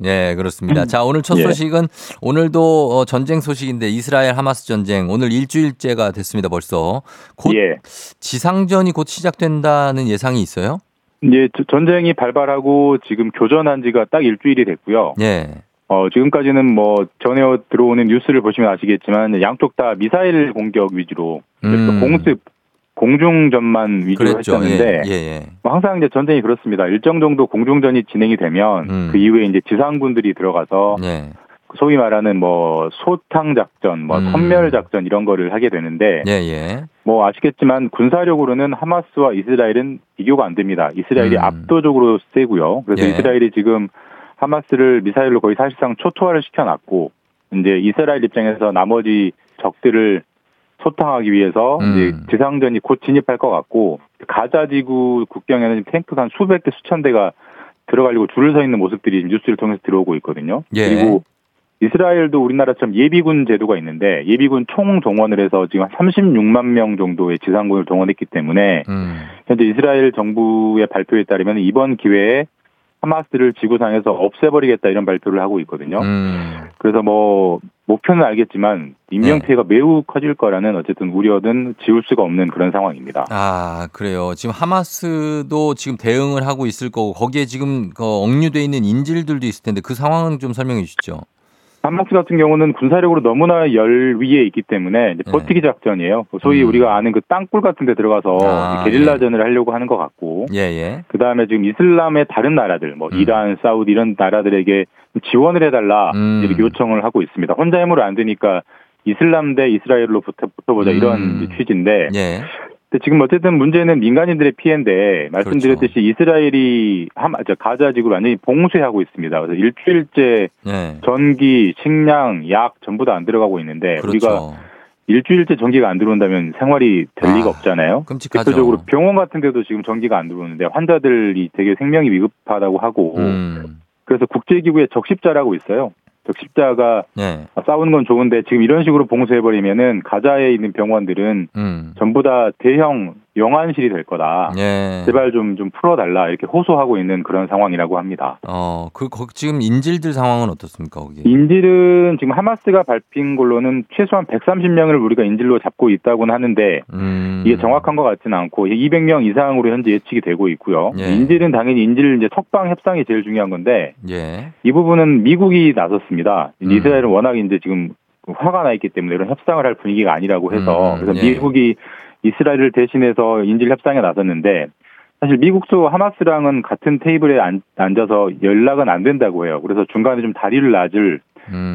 예, 그렇습니다. 자, 오늘 첫 소식은 오늘도 전쟁 소식인데 이스라엘 하마스 전쟁 오늘 일주일째가 됐습니다. 벌써. 곧 지상전이 곧 시작된다는 예상이 있어요? 예, 전쟁이 발발하고 지금 교전한 지가 딱 일주일이 됐고요. 예. 지금까지는 뭐 전에 들어오는 뉴스를 보시면 아시겠지만 양쪽 다 미사일 공격 위주로 공습, 공중전만 위주로 그랬죠. 했었는데 예. 항상 이제 전쟁이 그렇습니다. 일정 정도 공중전이 진행이 되면 그 이후에 이제 지상군들이 들어가서 소위 말하는 뭐 소탕 작전, 뭐 선멸 작전 이런 거를 하게 되는데 뭐 아시겠지만 군사력으로는 하마스와 이스라엘은 비교가 안 됩니다. 이스라엘이 압도적으로 세고요. 그래서 이스라엘이 지금 하마스를 미사일로 거의 사실상 초토화를 시켜놨고 이제 이스라엘 입장에서 나머지 적들을 소탕하기 위해서 이제 지상전이 곧 진입할 것 같고 가자지구 국경에는 탱크가 한 수백 대 수천 대가 들어가려고 줄을 서 있는 모습들이 뉴스를 통해서 들어오고 있거든요. 그리고 이스라엘도 우리나라처럼 예비군 제도가 있는데 예비군 총 동원을 해서 지금 한 36만 명 정도의 지상군을 동원했기 때문에 현재 이스라엘 정부의 발표에 따르면 이번 기회에 하마스를 지구상에서 없애버리겠다 이런 발표를 하고 있거든요. 그래서 뭐 목표는 알겠지만 인명피해가 매우 커질 거라는 어쨌든 우려는 지울 수가 없는 그런 상황입니다. 아 그래요. 지금 하마스도 지금 대응을 하고 있을 거고 거기에 지금 억류돼 있는 인질들도 있을 텐데 그 상황은 좀 설명해 주시죠. 하마스 같은 경우는 군사력으로 너무나 열 위에 있기 때문에 이제 버티기 작전이에요. 소위 우리가 아는 그 땅굴 같은 데 들어가서 게릴라전을 하려고 하는 것 같고 그다음에 지금 이슬람의 다른 나라들 뭐 이란, 사우디 이런 나라들에게 지원을 해달라 이렇게 요청을 하고 있습니다. 혼자 힘으로 안 되니까 이슬람 대 이스라엘로 붙어보자 이런 취지인데 근데 지금 어쨌든 문제는 민간인들의 피해인데 말씀드렸듯이 이스라엘이 가자 지구를 완전히 봉쇄하고 있습니다. 그래서 일주일째 전기, 식량, 약 전부 다 안 들어가고 있는데 우리가 일주일째 전기가 안 들어온다면 생활이 될 리가 없잖아요. 끔찍하죠. 대표적으로 병원 같은 데도 지금 전기가 안 들어오는데 환자들이 되게 생명이 위급하다고 하고 그래서 국제기구의 적십자라고 있어요. 적십자가 싸우는 건 좋은데 지금 이런 식으로 봉쇄해버리면은 가자에 있는 병원들은 전부 다 대형 영안실이 될 거다. 제발 좀 풀어달라 이렇게 호소하고 있는 그런 상황이라고 합니다. 지금 인질들 상황은 어떻습니까? 거기? 인질은 지금 하마스가 밝힌 걸로는 최소한 130명을 우리가 인질로 잡고 있다고는 하는데 이게 정확한 것 같지는 않고 200명 이상으로 현재 예측이 되고 있고요. 인질은 당연히 이제 석방 협상이 제일 중요한 건데 이 부분은 미국이 나섰습니다. 이스라엘은 워낙 이제 지금 화가 나 있기 때문에 이런 협상을 할 분위기가 아니라고 해서 그래서 미국이 이스라엘을 대신해서 인질 협상에 나섰는데 사실 미국도 하마스랑은 같은 테이블에 앉아서 연락은 안 된다고 해요. 그래서 중간에 좀 다리를 놔줄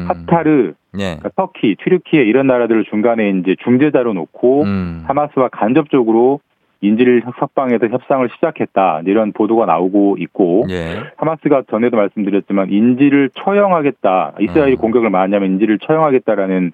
카타르, 그러니까 터키, 튀르키예 이런 나라들을 중간에 이제 중재자로 놓고 하마스와 간접적으로 인질 석방에서 협상을 시작했다 이런 보도가 나오고 있고 하마스가 전에도 말씀드렸지만 인질을 처형하겠다. 이스라엘이 공격을 많이 하면 인질을 처형하겠다라는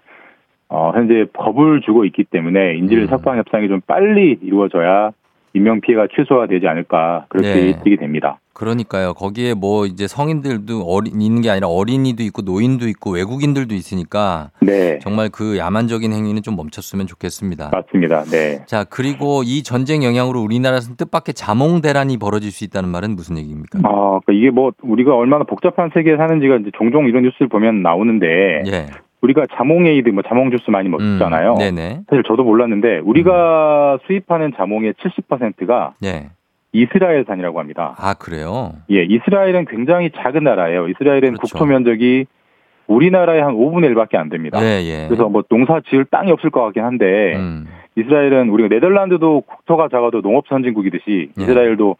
현재 겁을 주고 있기 때문에 인질 석방 협상이 좀 빨리 이루어져야 인명피해가 최소화되지 않을까 그렇게 예측이 됩니다. 그러니까요. 거기에 뭐 이제 성인들도 있는 게 아니라 어린이도 있고 노인도 있고 외국인들도 있으니까 네. 정말 그 야만적인 행위는 좀 멈췄으면 좋겠습니다. 맞습니다. 네. 자, 그리고 이 전쟁 영향으로 우리나라에서는 뜻밖의 자몽대란이 벌어질 수 있다는 말은 무슨 얘기입니까? 아, 그러니까 이게 뭐 우리가 얼마나 복잡한 세계에 사는지가 이제 종종 이런 뉴스를 보면 나오는데 예. 우리가 자몽에이드, 뭐 자몽 주스 많이 먹잖아요. 네네. 사실 저도 몰랐는데 우리가 수입하는 자몽의 70%가 예. 이스라엘산이라고 합니다. 아, 그래요? 예, 이스라엘은 굉장히 작은 나라예요. 이스라엘은 그렇죠. 국토 면적이 우리나라의 한 5분의 1밖에 안 됩니다. 예, 예. 그래서 뭐 농사 지을 땅이 없을 것 같긴 한데 이스라엘은 우리가 네덜란드도 국토가 작아도 농업 선진국이듯이 예. 이스라엘도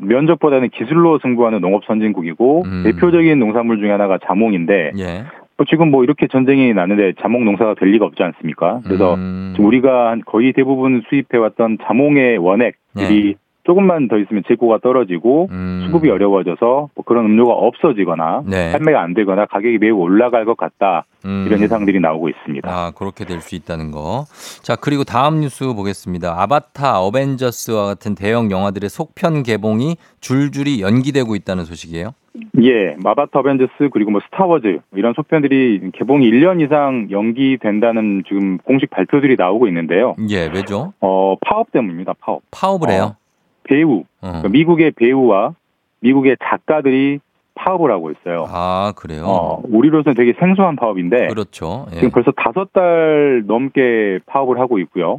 면적보다는 기술로 승부하는 농업 선진국이고 대표적인 농산물 중에 하나가 자몽인데 예. 지금 뭐 이렇게 전쟁이 나는데 자몽 농사가 될 리가 없지 않습니까? 그래서 우리가 거의 대부분 수입해왔던 자몽의 원액들이 예. 조금만 더 있으면 재고가 떨어지고 수급이 어려워져서 뭐 그런 음료가 없어지거나 네. 판매가 안 되거나 가격이 매우 올라갈 것 같다. 이런 예상들이 나오고 있습니다. 아, 그렇게 될 수 있다는 거. 자, 그리고 다음 뉴스 보겠습니다. 아바타, 어벤져스와 같은 대형 영화들의 속편 개봉이 줄줄이 연기되고 있다는 소식이에요? 예, 아바타, 어벤져스 그리고 뭐 스타워즈 이런 속편들이 개봉이 1년 이상 연기된다는 지금 공식 발표들이 나오고 있는데요. 예, 왜죠? 파업 때문입니다. 파업을 해요? 배우, 그러니까 미국의 배우와 미국의 작가들이 파업을 하고 있어요. 아, 그래요? 우리로서는 되게 생소한 파업인데 그렇죠. 예. 지금 벌써 5달 넘게 파업을 하고 있고요.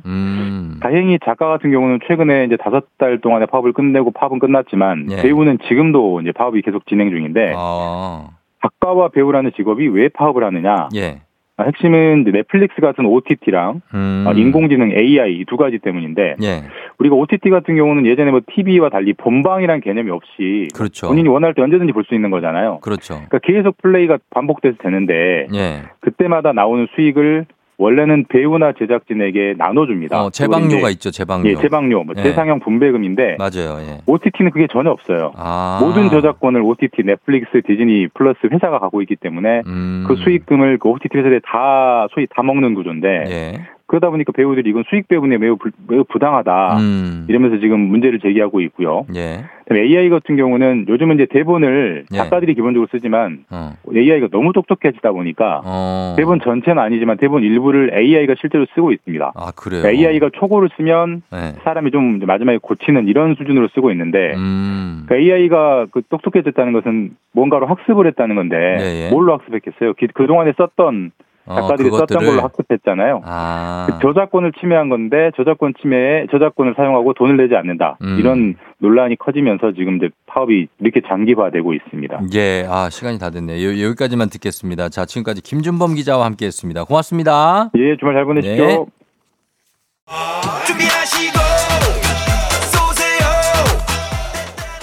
다행히 작가 같은 경우는 최근에 이제 5달 동안의 파업을 끝내고 파업은 끝났지만 예. 배우는 지금도 이제 파업이 계속 진행 중인데 아. 작가와 배우라는 직업이 왜 파업을 하느냐? 예. 핵심은 넷플릭스 같은 OTT랑 인공지능 AI 이 두 가지 때문인데 예. 우리가 OTT 같은 경우는 예전에 뭐 TV와 달리 본방이란 개념이 없이 그렇죠. 본인이 원할 때 언제든지 볼 수 있는 거잖아요. 그렇죠. 그러니까 계속 플레이가 반복돼서 되는데 예. 그때마다 나오는 수익을 원래는 배우나 제작진에게 나눠줍니다. 재방료가 있죠. 재방료. 예, 재방료. 뭐 예. 재상영 분배금인데 맞아요. 예. OTT는 그게 전혀 없어요. 아. 모든 저작권을 OTT, 넷플릭스, 디즈니 플러스 회사가 갖고 있기 때문에 그 수익금을 그 OTT 회사에 다 소위 다 먹는 구조인데 예. 그러다 보니까 배우들이 이건 수익 배분에 매우 부당하다 이러면서 지금 문제를 제기하고 있고요. 예. AI 같은 경우는 요즘은 이제 대본을 작가들이 예. 기본적으로 쓰지만 AI가 너무 똑똑해지다 보니까 대본 전체는 아니지만 대본 일부를 AI가 실제로 쓰고 있습니다. 아, 그래요? AI가 초고를 쓰면 예. 사람이 좀 마지막에 고치는 이런 수준으로 쓰고 있는데 그러니까 AI가 그 똑똑해졌다는 것은 뭔가로 학습을 했다는 건데 예예. 뭘로 학습했겠어요? 그동안에 썼던 작가들이 썼던 걸로 학습했잖아요. 아. 그 저작권을 침해한 건데 저작권 침해에 저작권을 사용하고 돈을 내지 않는다. 이런 논란이 커지면서 지금 이제 파업이 이렇게 장기화되고 있습니다. 예, 아 시간이 다 됐네요. 여기까지만 듣겠습니다. 자, 지금까지 김준범 기자와 함께했습니다. 고맙습니다. 예, 주말 잘 보내십시오. 네.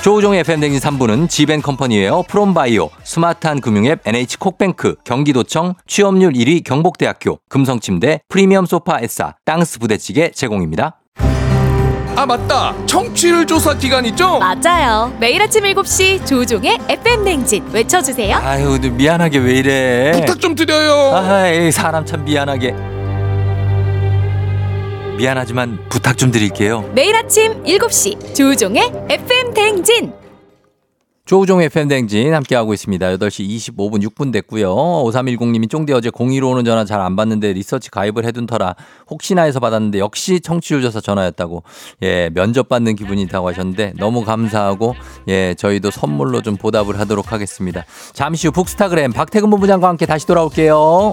조우종의 FM 대행진 3부는 지벤컴퍼니웨어, 프롬바이오, 스마트한 금융앱 NH콕뱅크, 경기도청, 취업률 1위 경북대학교, 금성침대, 프리미엄 소파 에싸, 땅스 부대찌개 제공입니다. 아, 맞다. 청취율 조사 기간이죠? 맞아요. 매일 아침 7시 조우종의 FM 대행진 외쳐주세요. 아유, 미안하게 왜 이래. 부탁 좀 드려요. 아이, 사람 참 미안하게. 미안하지만 부탁 좀 드릴게요. 매일 아침 7시 조우종의 FM 대행진. 조우종의 FM 대행진 함께하고 있습니다. 8시 25분 6분 됐고요. 5310님이 쫑대 어제 02로 오는 전화 잘 안 받는데 리서치 가입을 해둔 터라 혹시나 해서 받았는데 역시 청취율 조사 전화였다고 예 면접받는 기분이라고 하셨는데 너무 감사하고 예 저희도 선물로 좀 보답을 하도록 하겠습니다. 잠시 후 북스타그램 박태근 본부장과 함께 다시 돌아올게요.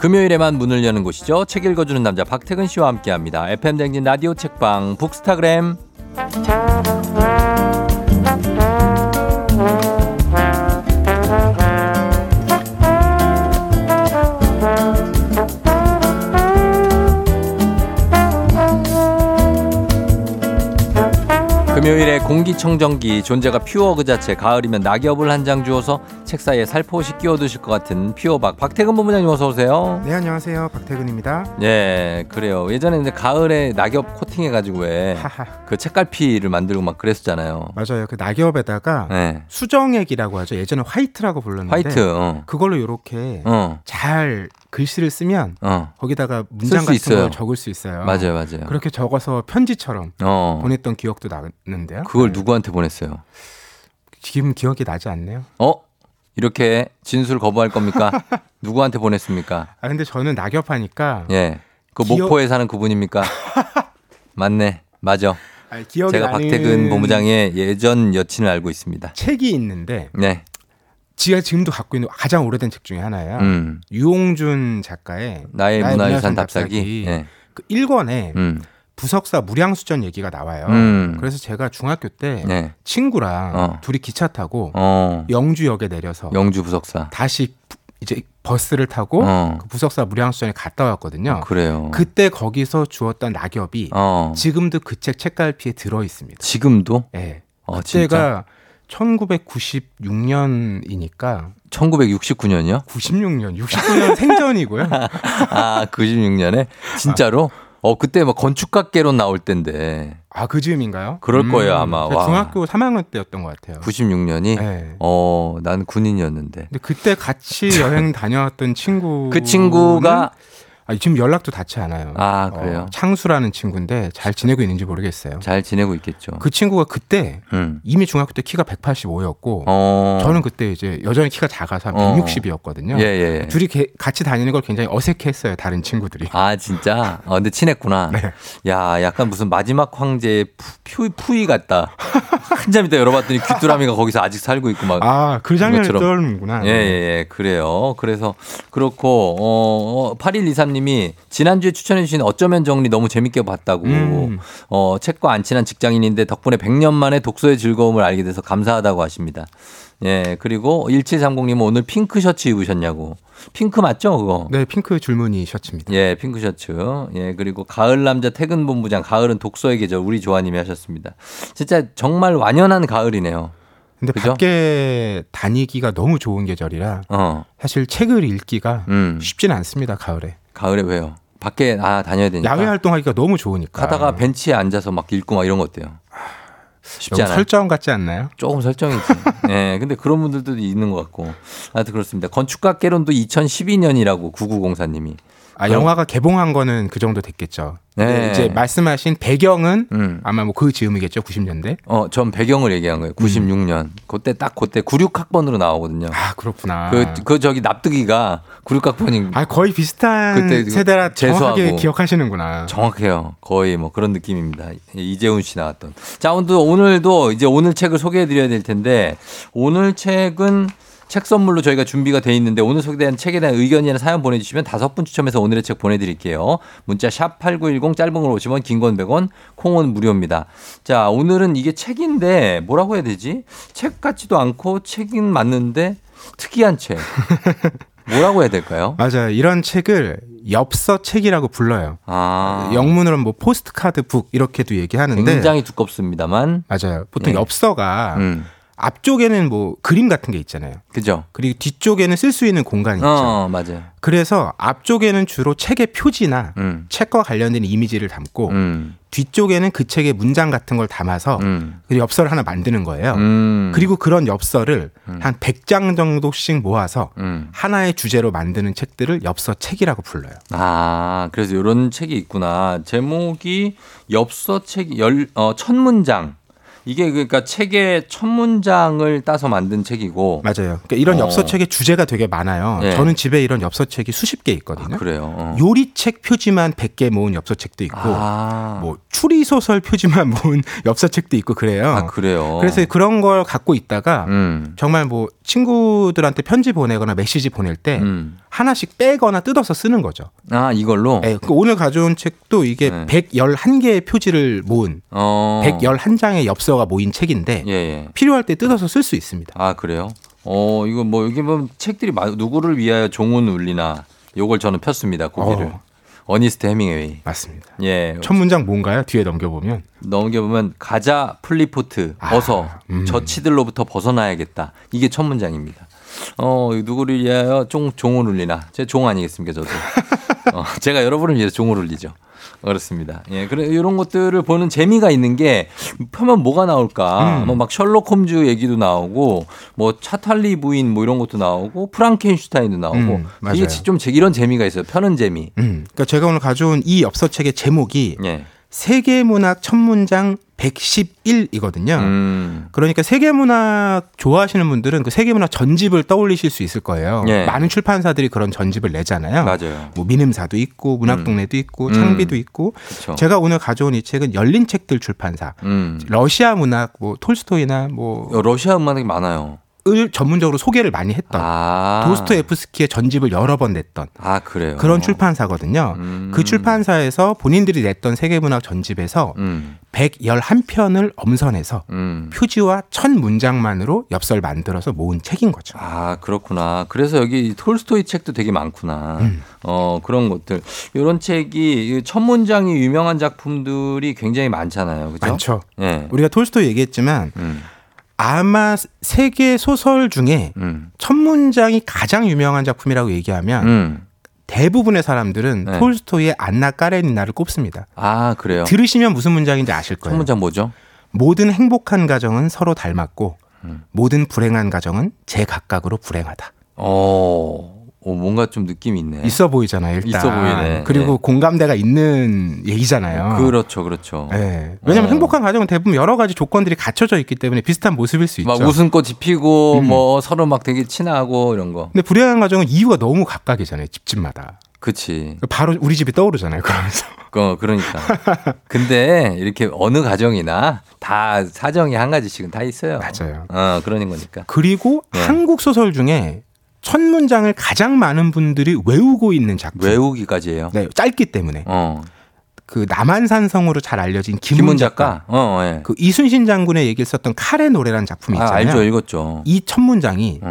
금요일에만 문을 여는 곳이죠. 책 읽어주는 남자 박태근 씨와 함께합니다. FM 대행진 라디오 책방 북스타그램. 금요일에 공기청정기 존재가 퓨어 그 자체. 가을이면 낙엽을 한 장 주워서 책 사이에 살포시 끼워두실 것 같은 퓨어박. 박태근 본부장님 어서 오세요. 네, 안녕하세요. 박태근입니다. 예, 그래요. 예전에 이제 가을에 낙엽 코팅해가지고 왜 그 책갈피를 만들고 막 그랬었잖아요. 맞아요. 그 낙엽에다가 네. 수정액이라고 하죠. 예전에 화이트라고 불렀는데 화이트. 그걸로 이렇게 잘 글씨를 쓰면 거기다가 문장 같은 있어요. 걸 적을 수 있어요. 맞아요, 맞아요. 그렇게 적어서 편지처럼 보냈던 기억도 나는데요. 그걸 네. 누구한테 보냈어요? 지금 기억이 나지 않네요. 이렇게 진술 거부할 겁니까? 누구한테 보냈습니까? 아 근데 저는 낙엽하니까. 예, 그 목포에 사는 그분입니까? 맞네, 맞아. 아니, 기억이 제가 나는... 박태근 본부장의 예전 여친을 알고 있습니다. 책이 있는데. 네. 제가 지금도 갖고 있는 가장 오래된 책 중에 하나예요. 유홍준 작가의 나의 문화유산 답사기. 네. 그 1권에 부석사 무량수전 얘기가 나와요. 그래서 제가 중학교 때 네. 친구랑 둘이 기차 타고 영주역에 내려서 영주 부석사 다시 이제 버스를 타고 그 부석사 무량수전에 갔다 왔거든요. 그래요. 그때 거기서 주웠던 낙엽이 지금도 그 책갈피에 들어있습니다. 지금도? 네. 그때가 진짜? 1996년이니까 1969년이요? 96년, 69년 생전이고요. 아, 96년에? 진짜로? 그때 막 건축학개론 나올 때인데. 아, 그 즈음인가요? 그럴 거예요, 아마. 와. 중학교 3학년 때였던 것 같아요. 96년이? 네. 난 군인이었는데. 근데 그때 같이 여행 다녀왔던 친구. 그 친구가? 아, 지금 연락도 닿지 않아요. 아, 그래요? 창수라는 친구인데 잘 지내고 있는지 모르겠어요. 잘 지내고 있겠죠. 그 친구가 그때 이미 중학교 때 키가 185였고 저는 그때 이제 여전히 키가 작아서 160이었거든요. 예. 둘이 같이 다니는 걸 굉장히 어색했어요. 다른 친구들이. 아, 진짜? 근데 친했구나. 네. 야, 약간 무슨 마지막 황제의 푸이 같다. 한참 이따 열어봤더니 귀뚜라미가 거기서 아직 살고 있고 막. 아, 그 장면을 떠올리는구나. 예, 그래요. 그래서 그렇고 8123 님이 지난주에 추천해 주신 어쩌면 정리 너무 재밌게 봤다고 책과 안 친한 직장인인데 덕분에 100년 만에 독서의 즐거움을 알게 돼서 감사하다고 하십니다. 예, 그리고 1730님은 오늘 핑크 셔츠 입으셨냐고. 핑크 맞죠 그거? 네, 핑크 줄무늬 셔츠입니다. 예, 핑크 셔츠. 예, 그리고 가을 남자 퇴근 본부장 가을은 독서의 계절 우리 조아님이 하셨습니다. 진짜 정말 완연한 가을이네요. 근데 그죠? 밖에 다니기가 너무 좋은 계절이라 사실 책을 읽기가 쉽지는 않습니다. 가을에 왜요? 밖에 다녀야 되니까. 야외 활동하기가 너무 좋으니까. 가다가 벤치에 앉아서 막 읽고 막 이런 거 어때요? 쉽지 않아요. 설정 같지 않나요? 조금 설정이지. 네, 근데 그런 분들도 있는 것 같고. 아무튼 그렇습니다. 건축학개론도 2012년이라고 9904님이. 아, 영화가 개봉한 거는 그 정도 됐겠죠. 네. 이제 말씀하신 배경은 아마 뭐 그 즈음이겠죠. 90년대. 전 배경을 얘기한 거예요. 96년. 그때 96학번으로 나오거든요. 아, 그렇구나. 그 저기 납득이가 96학번인. 아, 거의 비슷한 그때 세대라 정확하게 기억하시는구나. 정확해요. 거의 뭐 그런 느낌입니다. 이재훈 씨 나왔던. 자, 오늘도 이제 오늘 책을 소개해 드려야 될 텐데 오늘 책은 책 선물로 저희가 준비가 돼 있는데 오늘 소개된 책에 대한 의견이나 사연 보내주시면 5분 추첨해서 오늘의 책 보내드릴게요. 문자 샵 8910 짧은 걸 50원 긴 건 100원 콩은 무료입니다. 자, 오늘은 이게 책인데 뭐라고 해야 되지? 책 같지도 않고 책인 맞는데 특이한 책. 뭐라고 해야 될까요? 맞아요. 이런 책을 엽서 책이라고 불러요. 영문으로는 뭐 포스트카드북 이렇게도 얘기하는데 굉장히 두껍습니다만. 맞아요. 보통 엽서가 앞쪽에는 뭐 그림 같은 게 있잖아요. 그죠. 그리고 뒤쪽에는 쓸 수 있는 공간이 있죠. 맞아요. 그래서 앞쪽에는 주로 책의 표지나 책과 관련된 이미지를 담고 뒤쪽에는 그 책의 문장 같은 걸 담아서 엽서를 하나 만드는 거예요. 그리고 그런 엽서를 한 100장 정도씩 모아서 하나의 주제로 만드는 책들을 엽서책이라고 불러요. 아, 그래서 이런 책이 있구나. 제목이 엽서책 첫 문장. 이게 그러니까 책의 첫 문장을 따서 만든 책이고. 맞아요. 그러니까 이런 엽서책의 주제가 되게 많아요. 네. 저는 집에 이런 엽서책이 수십 개 있거든요. 아, 그래요? 요리책 표지만 100개 모은 엽서책도 있고 뭐 추리소설 표지만 모은 엽서책도 있고 그래요. 아, 그래요? 그래서 그런 걸 갖고 있다가 정말 뭐 친구들한테 편지 보내거나 메시지 보낼 때 하나씩 빼거나 뜯어서 쓰는 거죠. 아, 이걸로? 네. 그러니까 오늘 가져온 책도 이게 111개의 표지를 모은 111장의 엽서가 모인 책인데 필요할 때 뜯어서 쓸 수 있습니다. 아, 그래요? 이거 뭐 여기 보면 책들이 누구를 위하여 종은 울리나 요걸 저는 폈습니다. 고기를. 어니스트 헤밍웨이. 맞습니다. 예. 첫 문장 뭔가요? 뒤에 넘겨보면 가자 플리포트 벗어 저치들로부터 벗어나야겠다. 이게 첫 문장입니다. 누구를 위하여 종을 울리나. 제 종 아니겠습니까, 저도. 제가 여러분을 위해서 종을 울리죠. 그렇습니다. 예, 그래 이런 것들을 보는 재미가 있는 게 펴면 뭐가 나올까? 막 셜록 홈즈 얘기도 나오고, 뭐 차탈리 부인 뭐 이런 것도 나오고, 프랑켄슈타인도 나오고, 이게 좀 이런 재미가 있어요. 펴는 재미. 그러니까 제가 오늘 가져온 이 엽서책의 제목이 세계문학 첫 문장 111이거든요. 그러니까 세계문학 좋아하시는 분들은 그 세계문학 전집을 떠올리실 수 있을 거예요. 예. 많은 출판사들이 그런 전집을 내잖아요. 맞아요. 뭐 민음사도 있고 문학동네도 있고 창비도 있고. 그쵸. 제가 오늘 가져온 이 책은 열린책들 출판사. 러시아 문학, 뭐 톨스토이나 뭐 러시아 문학이 많아요. 을 전문적으로 소개를 많이 했던 도스토옙스키의 전집을 여러 번 냈던 그래요? 그런 출판사거든요. 그 출판사에서 본인들이 냈던 세계문학 전집에서 111편을 엄선해서 표지와 1000문장만으로 엽서를 만들어서 모은 책인 거죠. 아, 그렇구나. 그래서 여기 톨스토이 책도 되게 많구나. 그런 것들. 이런 책이 1000문장이 유명한 작품들이 굉장히 많잖아요. 그렇죠? 많죠. 예. 우리가 톨스토이 얘기했지만 아마 세계 소설 중에 첫 문장이 가장 유명한 작품이라고 얘기하면 대부분의 사람들은 톨스토이의 안나 까레니나를 꼽습니다. 아, 그래요? 들으시면 무슨 문장인지 아실 거예요. 첫 문장 뭐죠? 모든 행복한 가정은 서로 닮았고 모든 불행한 가정은 제 각각으로 불행하다. 뭔가 좀 느낌이 있네. 있어 보이잖아요, 일단. 있어 보이네. 그리고 공감대가 있는 얘기잖아요. 그렇죠, 그렇죠. 네. 왜냐하면 행복한 가정은 대부분 여러 가지 조건들이 갖춰져 있기 때문에 비슷한 모습일 수 있죠. 막 웃음꽃이 피고 뭐 서로 막 되게 친하고 이런 거. 근데 불행한 가정은 이유가 너무 각각이잖아요, 집집마다. 그치. 바로 우리 집이 떠오르잖아요, 그러면서. 그러니까. 근데 이렇게 어느 가정이나 다 사정이 한 가지씩은 다 있어요. 맞아요. 그러는 거니까. 그리고 한국 소설 중에 첫 문장을 가장 많은 분들이 외우고 있는 작품. 외우기까지 해요? 네, 짧기 때문에. 그 남한산성으로 잘 알려진 김훈 작가. 예. 그 이순신 장군의 얘기를 썼던 칼의 노래라는 작품이 있잖아요. 알죠, 읽었죠. 이 첫 문장이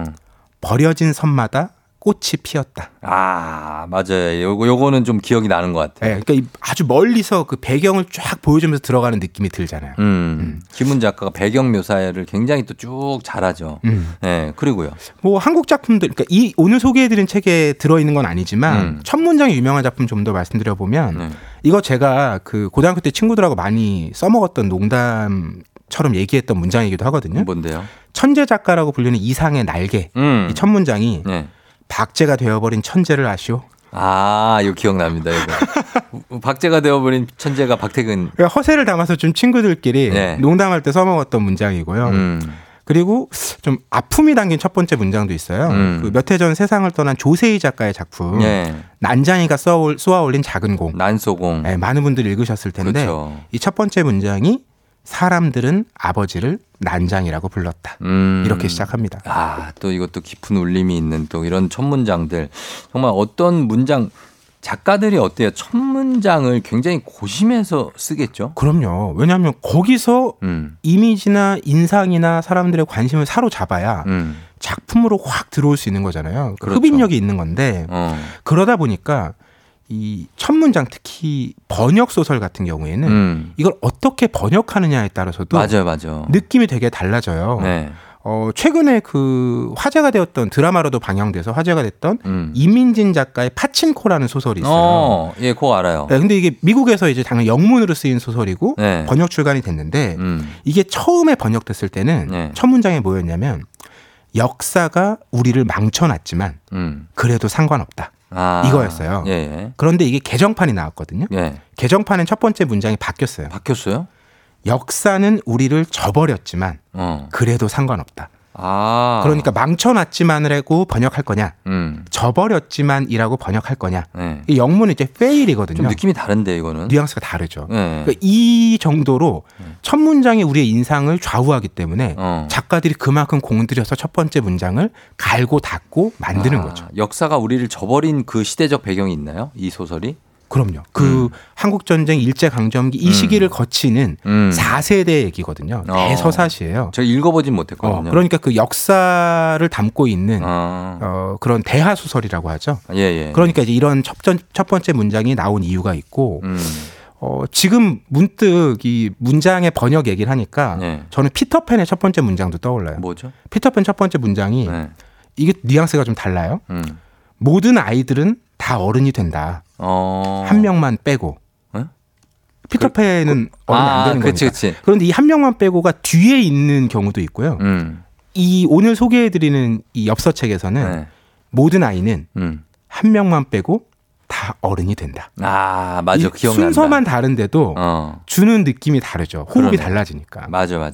버려진 섬마다 꽃이 피었다. 아, 맞아요. 요거는 좀 기억이 나는 것 같아요. 네, 그러니까 아주 멀리서 그 배경을 쫙 보여주면서 들어가는 느낌이 들잖아요. 김훈 작가가 배경 묘사를 굉장히 또 쭉 잘하죠. 네, 그리고요. 뭐 한국 작품들, 그러니까 이 오늘 소개해드린 책에 들어있는 건 아니지만 첫 문장이 유명한 작품 좀 더 말씀드려 보면 이거 제가 그 고등학교 때 친구들하고 많이 써먹었던 농담처럼 얘기했던 문장이기도 하거든요. 뭔데요? 천재 작가라고 불리는 이상의 날개. 이 첫 문장이. 네. 박제가 되어버린 천재를 아시오. 아, 이거 기억납니다. 이거. 박제가 되어버린 천재가 박태근. 허세를 담아서 좀 친구들끼리 농담할 때 써먹었던 문장이고요. 그리고 좀 아픔이 담긴 첫 번째 문장도 있어요. 그 몇 해 전 세상을 떠난 조세희 작가의 작품. 난장이가 쏘아올린 작은 공. 난소공. 네, 많은 분들이 읽으셨을 텐데 이 첫 번째 문장이 사람들은 아버지를 난장이라고 불렀다. 이렇게 시작합니다. 아, 또 이것도 깊은 울림이 있는 또 이런 첫 문장들. 정말 어떤 문장, 작가들이 어때요? 첫 문장을 굉장히 고심해서 쓰겠죠? 그럼요. 왜냐하면 거기서 이미지나 인상이나 사람들의 관심을 사로잡아야 작품으로 확 들어올 수 있는 거잖아요. 그렇죠. 흡입력이 있는 건데 그러다 보니까 이 첫 문장 특히 번역 소설 같은 경우에는 이걸 어떻게 번역하느냐에 따라서도 맞아. 느낌이 되게 달라져요. 네. 최근에 그 화제가 되었던 드라마로도 방영돼서 화제가 됐던 이민진 작가의 파친코라는 소설이 있어요. 예, 그거 알아요. 네, 근데 이게 미국에서 이제 당연히 영문으로 쓰인 소설이고 번역 출간이 됐는데 이게 처음에 번역됐을 때는 첫 문장에 뭐였냐면 역사가 우리를 망쳐놨지만 그래도 상관없다. 이거였어요. 예. 그런데 이게 개정판이 나왔거든요. 개정판은 첫 번째 문장이 바뀌었어요. 역사는 우리를 저버렸지만 그래도 상관없다. 그러니까 망쳐놨지만이라고 번역할 거냐, 저버렸지만이라고 번역할 거냐. 이 영문은 이제 fail이거든요. 좀 느낌이 다른데 이거는. 뉘앙스가 다르죠. 그러니까 이 정도로 첫 문장이 우리의 인상을 좌우하기 때문에 작가들이 그만큼 공들여서 첫 번째 문장을 갈고 닦고 만드는 거죠. 역사가 우리를 저버린 그 시대적 배경이 있나요? 이 소설이? 그럼요. 그 한국전쟁 일제강점기 이 시기를 거치는 4세대 얘기거든요. 대서사시예요. 제가 읽어보진 못했거든요. 그러니까 그 역사를 담고 있는 그런 대하소설이라고 하죠. 예. 그러니까 이제 이런 첫 번째 문장이 나온 이유가 있고 지금 문득 이 문장의 번역 얘기를 하니까 저는 피터팬의 첫 번째 문장도 떠올라요. 뭐죠? 피터팬 첫 번째 문장이 이게 뉘앙스가 좀 달라요. 모든 아이들은 다 어른이 된다. 한 명만 빼고. 네? 피터팬은 어른이 안 되는 거니까. 그치. 그런데 이 한 명만 빼고가 뒤에 있는 경우도 있고요. 이 오늘 소개해드리는 이 엽서책에서는 모든 아이는 한 명만 빼고 다 어른이 된다. 아, 맞아. 기억난다. 순서만 다른데도 주는 느낌이 다르죠. 호흡이 달라지니까. 맞아.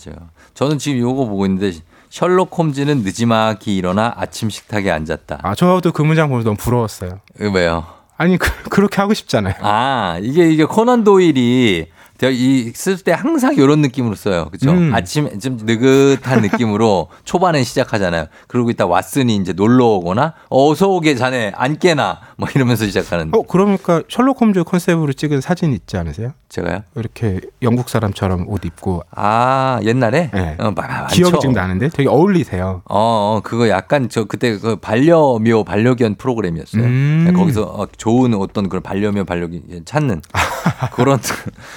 저는 지금 이거 보고 있는데 셜록 홈즈는 늦지막이 일어나 아침 식탁에 앉았다. 아, 저도 그 문장 보면서 너무 부러웠어요. 왜요? 아니 그렇게 하고 싶잖아요. 아, 이게 코난 도일이 이 쓸 때 항상 이런 느낌으로 써요. 그렇죠? 아침 좀 느긋한 느낌으로 초반에 시작하잖아요. 그러고 있다 왓슨이 이제 놀러 오거나 어서 오게 자네 안 깨나 뭐 이러면서 시작하는데. 그러니까 셜록 홈즈 컨셉으로 찍은 사진 있지 않으세요? 제가요? 이렇게 영국 사람처럼 옷 입고. 아, 옛날에? 네. 기억이 지금 나는데 되게 어울리세요. 그거 약간 저 그때 그 반려견 프로그램이었어요. 거기서 좋은 어떤 그런 반려견 찾는 그런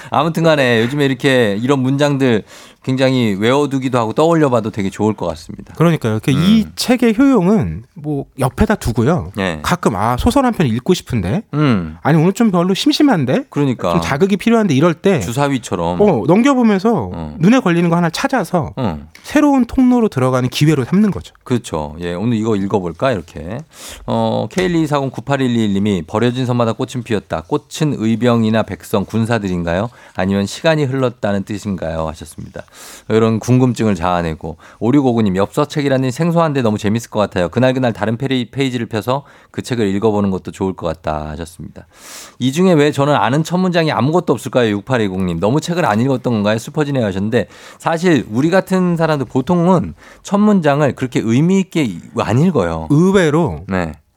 아무튼간에 요즘에 이렇게 이런 문장들 굉장히 외워두기도 하고 떠올려봐도 되게 좋을 것 같습니다. 그러니까요. 이 책의 효용은 뭐 옆에다 두고요. 네. 가끔 소설 한 편 읽고 싶은데 아니 오늘 좀 별로 심심한데 그러니까 좀 자극이 필요한데 이럴 때 주사위처럼 넘겨보면서 눈에 걸리는 거 하나 찾아서 새로운 통로로 들어가는 기회로 삼는 거죠. 그렇죠. 예, 오늘 이거 읽어볼까 이렇게. K12409811님이 버려진 섬마다 꽃은 피었다. 꽃은 의병이나 백성 군사들인가요? 아니면 시간이 흘렀다는 뜻인가요? 하셨습니다. 이런 궁금증을 자아내고 5659님 엽서책이라니 생소한데 너무 재밌을 것 같아요. 그날그날 다른 페이지를 펴서 그 책을 읽어보는 것도 좋을 것 같다 하셨습니다. 이 중에 왜 저는 아는 첫 문장이 아무것도 없을까요? 6820님 너무 책을 안 읽었던 건가요? 슈퍼지네요 하셨는데 사실 우리 같은 사람도 보통은 첫 문장을 그렇게 의미 있게 안 읽어요. 의외로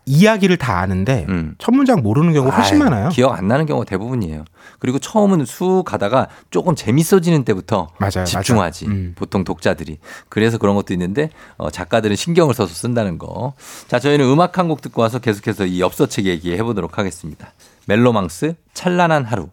이야기를 다 아는데 첫 문장 모르는 경우가 훨씬 많아요. 기억 안 나는 경우가 대부분이에요. 그리고 처음은 쑥 가다가 조금 재밌어지는 때부터 집중하지. 보통 독자들이. 그래서 그런 것도 있는데 작가들은 신경을 써서 쓴다는 거. 자, 저희는 음악 한 곡 듣고 와서 계속해서 이 엽서책 얘기해 보도록 하겠습니다. 멜로망스 찬란한 하루.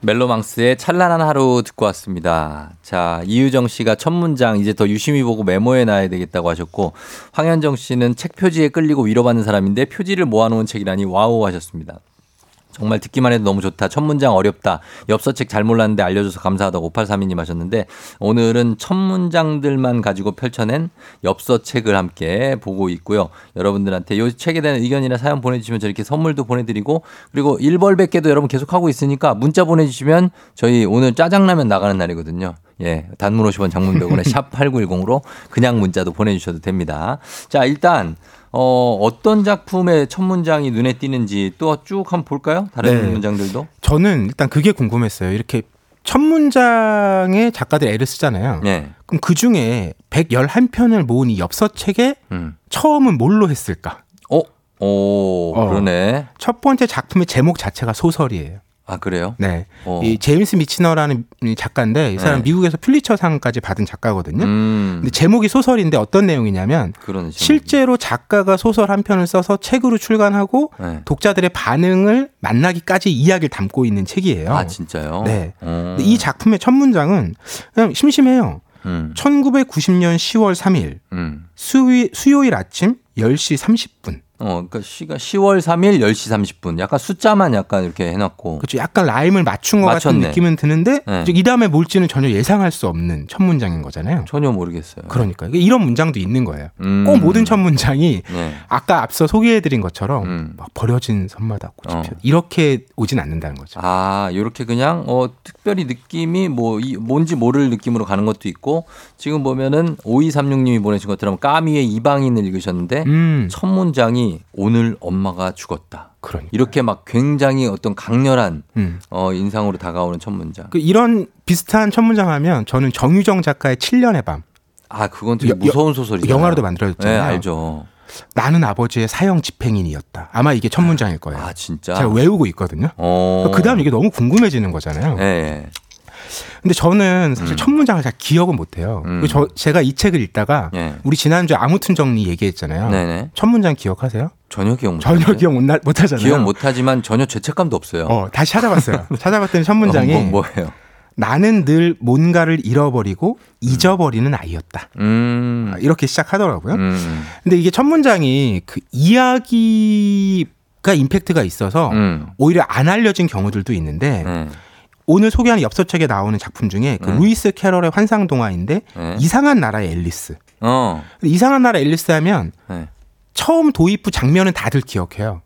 멜로망스의 찬란한 하루 듣고 왔습니다. 자, 이유정 씨가 첫 문장 이제 더 유심히 보고 메모해놔야 되겠다고 하셨고 황현정 씨는 책 표지에 끌리고 위로받는 사람인데 표지를 모아놓은 책이라니 와우 하셨습니다. 정말 듣기만 해도 너무 좋다. 첫 문장 어렵다. 엽서책 잘 몰랐는데 알려줘서 감사하다고 5832님 하셨는데 오늘은 첫 문장들만 가지고 펼쳐낸 엽서책을 함께 보고 있고요. 여러분들한테 이 책에 대한 의견이나 사연 보내주시면 저렇게 선물도 보내드리고 그리고 1벌 100개도 여러분 계속하고 있으니까 문자 보내주시면 저희 오늘 짜장라면 나가는 날이거든요. 예, 단문 50원 장문 100원에 샵 8910으로 그냥 문자도 보내주셔도 됩니다. 자, 일단 어떤 작품의 첫 문장이 눈에 띄는지 또 쭉 한번 볼까요? 다른 문장들도? 저는 일단 그게 궁금했어요. 이렇게 첫 문장에 작가들 애를 쓰잖아요. 네. 그럼 그중에 111편을 모은 이 엽서책의 처음은 뭘로 했을까? 그러네. 첫 번째 작품의 제목 자체가 소설이에요. 아, 그래요? 네. 이 제임스 미치너라는 작가인데 이 사람 미국에서 퓰리처상까지 받은 작가거든요. 근데 제목이 소설인데 어떤 내용이냐면 실제로 작가가 소설 한 편을 써서 책으로 출간하고 독자들의 반응을 만나기까지 이야기를 담고 있는 책이에요. 아, 진짜요? 네. 근데 이 작품의 첫 문장은 그냥 심심해요. 1990년 10월 3일 수요일 아침 10시 30분. 그러니까 시간 10월 3일 10시 30분. 약간 숫자만 약간 이렇게 해놨고. 그렇죠. 약간 라임을 맞춘 것 같은 느낌은 드는데 이 다음에 뭘지는 전혀 예상할 수 없는 첫 문장인 거잖아요. 전혀 모르겠어요. 그러니까 이런 문장도 있는 거예요. 꼭 모든 첫 문장이 아까 앞서 소개해드린 것처럼 막 버려진 섬마다 꽃이 피었다 이렇게 오진 않는다는 거죠. 아, 이렇게 그냥 특별히 느낌이 뭔지 모를 느낌으로 가는 것도 있고 지금 보면은 5236님이 보내신 것처럼 까미의 이방인을 읽으셨는데 첫 문장이 오늘 엄마가 죽었다. 그러니까요. 이렇게 막 굉장히 어떤 강렬한 인상으로 다가오는 첫 문장. 이런 비슷한 첫 문장 하면 저는 정유정 작가의 7년의 밤. 아, 그건 되게 무서운 소설이죠. 영화로도 만들어졌잖아요. 네, 알죠. 나는 아버지의 사형 집행인이었다. 아마 이게 첫 문장일 거예요. 아, 진짜? 제가 외우고 있거든요. 그 다음 이게 너무 궁금해지는 거잖아요. 네. 근데 저는 사실 첫 문장을 잘 기억은 못해요. 제가 이 책을 읽다가 네. 우리 지난주에 아무튼 정리 얘기했잖아요. 네네. 첫 문장 기억하세요? 전혀 기억 못하잖아요. 기억 못하지만 전혀 죄책감도 없어요. 다시 찾아봤어요. 찾아봤더니 첫 문장이 뭐예요? 나는 늘 뭔가를 잃어버리고 잊어버리는 아이였다. 이렇게 시작하더라고요. 근데 이게 첫 문장이 그 이야기가 임팩트가 있어서 오히려 안 알려진 경우들도 있는데 오늘 소개하는 엽서책에 나오는 작품 중에 그 루이스 캐럴의 환상동화인데 이상한 나라의 앨리스. 이상한 나라 앨리스 하면 처음 도입부 장면은 다들 기억해요.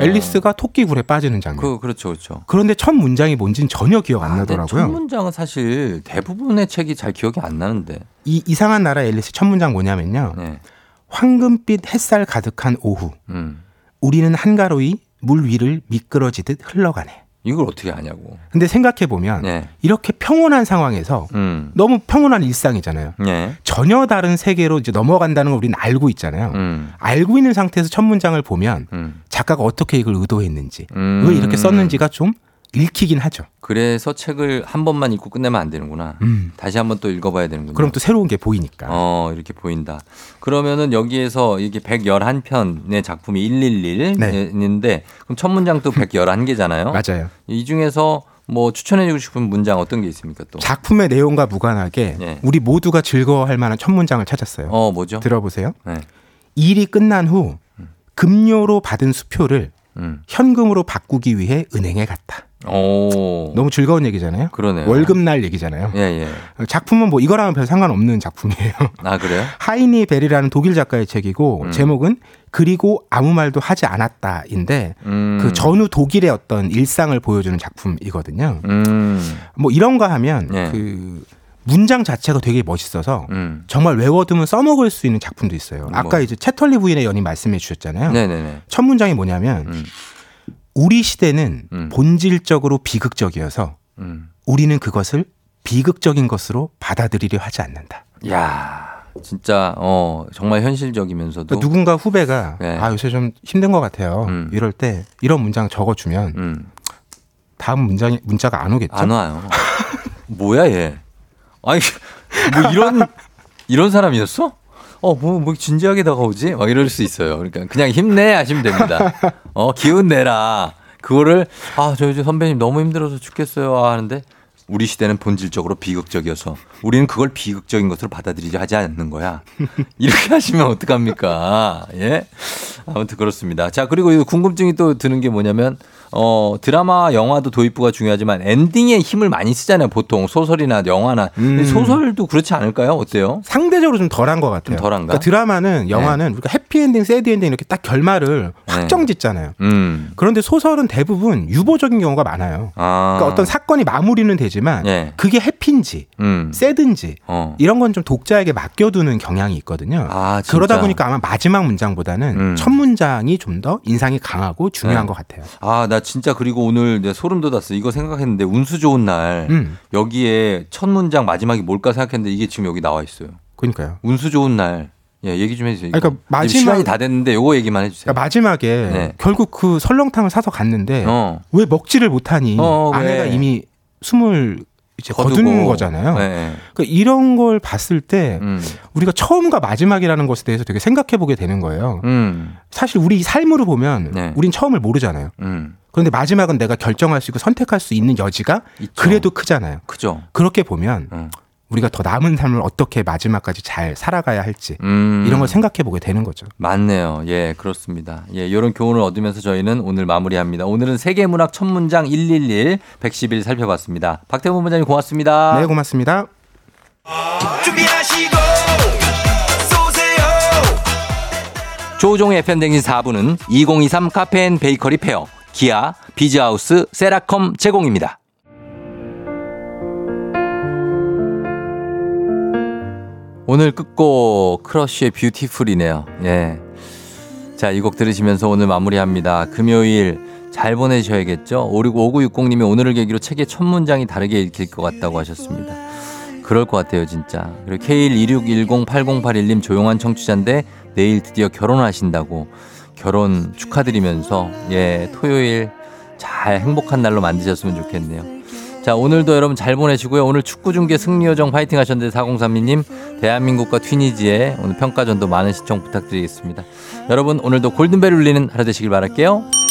앨리스가 토끼굴에 빠지는 장면. 그렇죠. 그런데 첫 문장이 뭔지는 전혀 기억 안 나더라고요. 첫 문장은 사실 대부분의 책이 잘 기억이 안 나는데. 이 이상한 나라 앨리스 첫 문장 뭐냐면요. 네. 황금빛 햇살 가득한 오후. 우리는 한가로이 물 위를 미끄러지듯 흘러가네. 이걸 어떻게 아냐고. 근데 생각해보면 네. 이렇게 평온한 상황에서 너무 평온한 일상이잖아요. 네. 전혀 다른 세계로 이제 넘어간다는 걸 우리는 알고 있잖아요. 알고 있는 상태에서 첫 문장을 보면 작가가 어떻게 이걸 의도했는지 왜 이렇게 썼는지가 좀 읽히긴 하죠. 그래서 책을 한 번만 읽고 끝내면 안 되는구나. 다시 한 번 또 읽어봐야 되는구나. 그럼 또 새로운 게 보이니까. 이렇게 보인다. 그러면은 여기에서 이게 111편의 작품이 111인데 네. 그럼 첫 문장도 111개잖아요. 맞아요. 이 중에서 뭐 추천해주고 싶은 문장 어떤 게 있습니까? 또 작품의 내용과 무관하게 네. 우리 모두가 즐거워할 만한 첫 문장을 찾았어요. 뭐죠? 들어보세요. 네. 일이 끝난 후 급료로 받은 수표를 현금으로 바꾸기 위해 은행에 갔다. 오. 너무 즐거운 얘기잖아요. 그러네요. 월급날 얘기잖아요. 예. 작품은 뭐 이거랑은 별 상관없는 작품이에요. 아, 그래요? 하이니 베리라는 독일 작가의 책이고 제목은 그리고 아무 말도 하지 않았다인데 그 전후 독일의 어떤 일상을 보여주는 작품이거든요. 뭐 이런가 하면 예. 그 문장 자체가 되게 멋있어서 정말 외워두면 써먹을 수 있는 작품도 있어요. 아까 이제 채털리 부인의 연인 말씀해 주셨잖아요. 네네네. 첫 문장이 뭐냐면 우리 시대는 본질적으로 비극적이어서 우리는 그것을 비극적인 것으로 받아들이려 하지 않는다. 이야, 진짜 정말 현실적이면서도. 그러니까 누군가 후배가 네. 아, 요새 좀 힘든 것 같아요. 이럴 때 이런 문장 적어주면 다음 문자가 안 오겠죠? 안 와요. 뭐야 얘. 아니 뭐 이런 사람이었어? 뭐 진지하게 다가오지? 막 이럴 수 있어요. 그러니까 그냥 힘내 하시면 됩니다. 기운 내라. 그거를 저 요즘 선배님 너무 힘들어서 죽겠어요 하는데 우리 시대는 본질적으로 비극적이어서 우리는 그걸 비극적인 것으로 받아들이지 하지 않는 거야. 이렇게 하시면 어떡합니까? 예? 아무튼 그렇습니다. 자, 그리고 궁금증이 또 드는 게 뭐냐면 드라마, 영화도 도입부가 중요하지만 엔딩에 힘을 많이 쓰잖아요. 보통 소설이나 영화나. 소설도 그렇지 않을까요? 어때요? 상대적으로 좀 덜한 것 같아요. 좀 덜한가? 그러니까 드라마는, 영화는 네. 우리가 해피엔딩, 새드엔딩 이렇게 딱 결말을 확정 짓잖아요. 네. 그런데 소설은 대부분 유보적인 경우가 많아요. 그러니까 어떤 사건이 마무리는 되지만 네. 그게 해피인지 새든지 이런 건 좀 독자에게 맡겨두는 경향이 있거든요. 그러다 보니까 아마 마지막 문장보다는 첫 문장이 좀 더 인상이 강하고 중요한 네. 것 같아요. 나 진짜 그리고 오늘 내가 소름 돋았어. 이거 생각했는데 운수 좋은 날 여기에 첫 문장 마지막이 뭘까 생각했는데 이게 지금 여기 나와 있어요. 그러니까요. 운수 좋은 날. 예, 얘기 좀 해주세요. 그러니까 시간이 다 됐는데 요거 얘기만 해주세요. 그러니까 마지막에 네. 결국 그 설렁탕을 사서 갔는데 왜 먹지를 못하니 아내가 이미 숨을 이제 거두는 거잖아요. 네. 그러니까 이런 걸 봤을 때 우리가 처음과 마지막이라는 것에 대해서 되게 생각해보게 되는 거예요. 사실 우리 삶으로 보면 네. 우린 처음을 모르잖아요. 그런데 마지막은 내가 결정할 수 있고 선택할 수 있는 여지가 있죠. 그래도 크잖아요. 그죠. 그렇게 보면 우리가 더 남은 삶을 어떻게 마지막까지 잘 살아가야 할지 이런 걸 생각해 보게 되는 거죠. 맞네요. 예, 그렇습니다. 예, 이런 교훈을 얻으면서 저희는 오늘 마무리합니다. 오늘은 세계문학 첫 문장 111, 111 살펴봤습니다. 박태근 문장님 고맙습니다. 네, 고맙습니다. 준비하시고 쏘세요. 조우종의 FM 대행진 4부는 2023 카페인 베이커리 페어, 기아, 비즈하우스, 세라컴 제공입니다. 오늘 끝곡 크러쉬의 뷰티풀이네요. 예. 자, 이 곡 들으시면서 오늘 마무리합니다. 금요일 잘 보내셔야겠죠. 5960님이 오늘을 계기로 책의 첫 문장이 다르게 읽힐 것 같다고 하셨습니다. 그럴 것 같아요 진짜. 그리고 K126108081님 조용한 청취자인데 내일 드디어 결혼하신다고 결혼 축하드리면서 예, 토요일 잘 행복한 날로 만드셨으면 좋겠네요. 자, 오늘도 여러분 잘 보내시고요. 오늘 축구중계 승리요정 화이팅 하셨는데 4032님 대한민국과 튀니지에 오늘 평가전도 많은 시청 부탁드리겠습니다. 여러분 오늘도 골든벨 울리는 하루 되시길 바랄게요.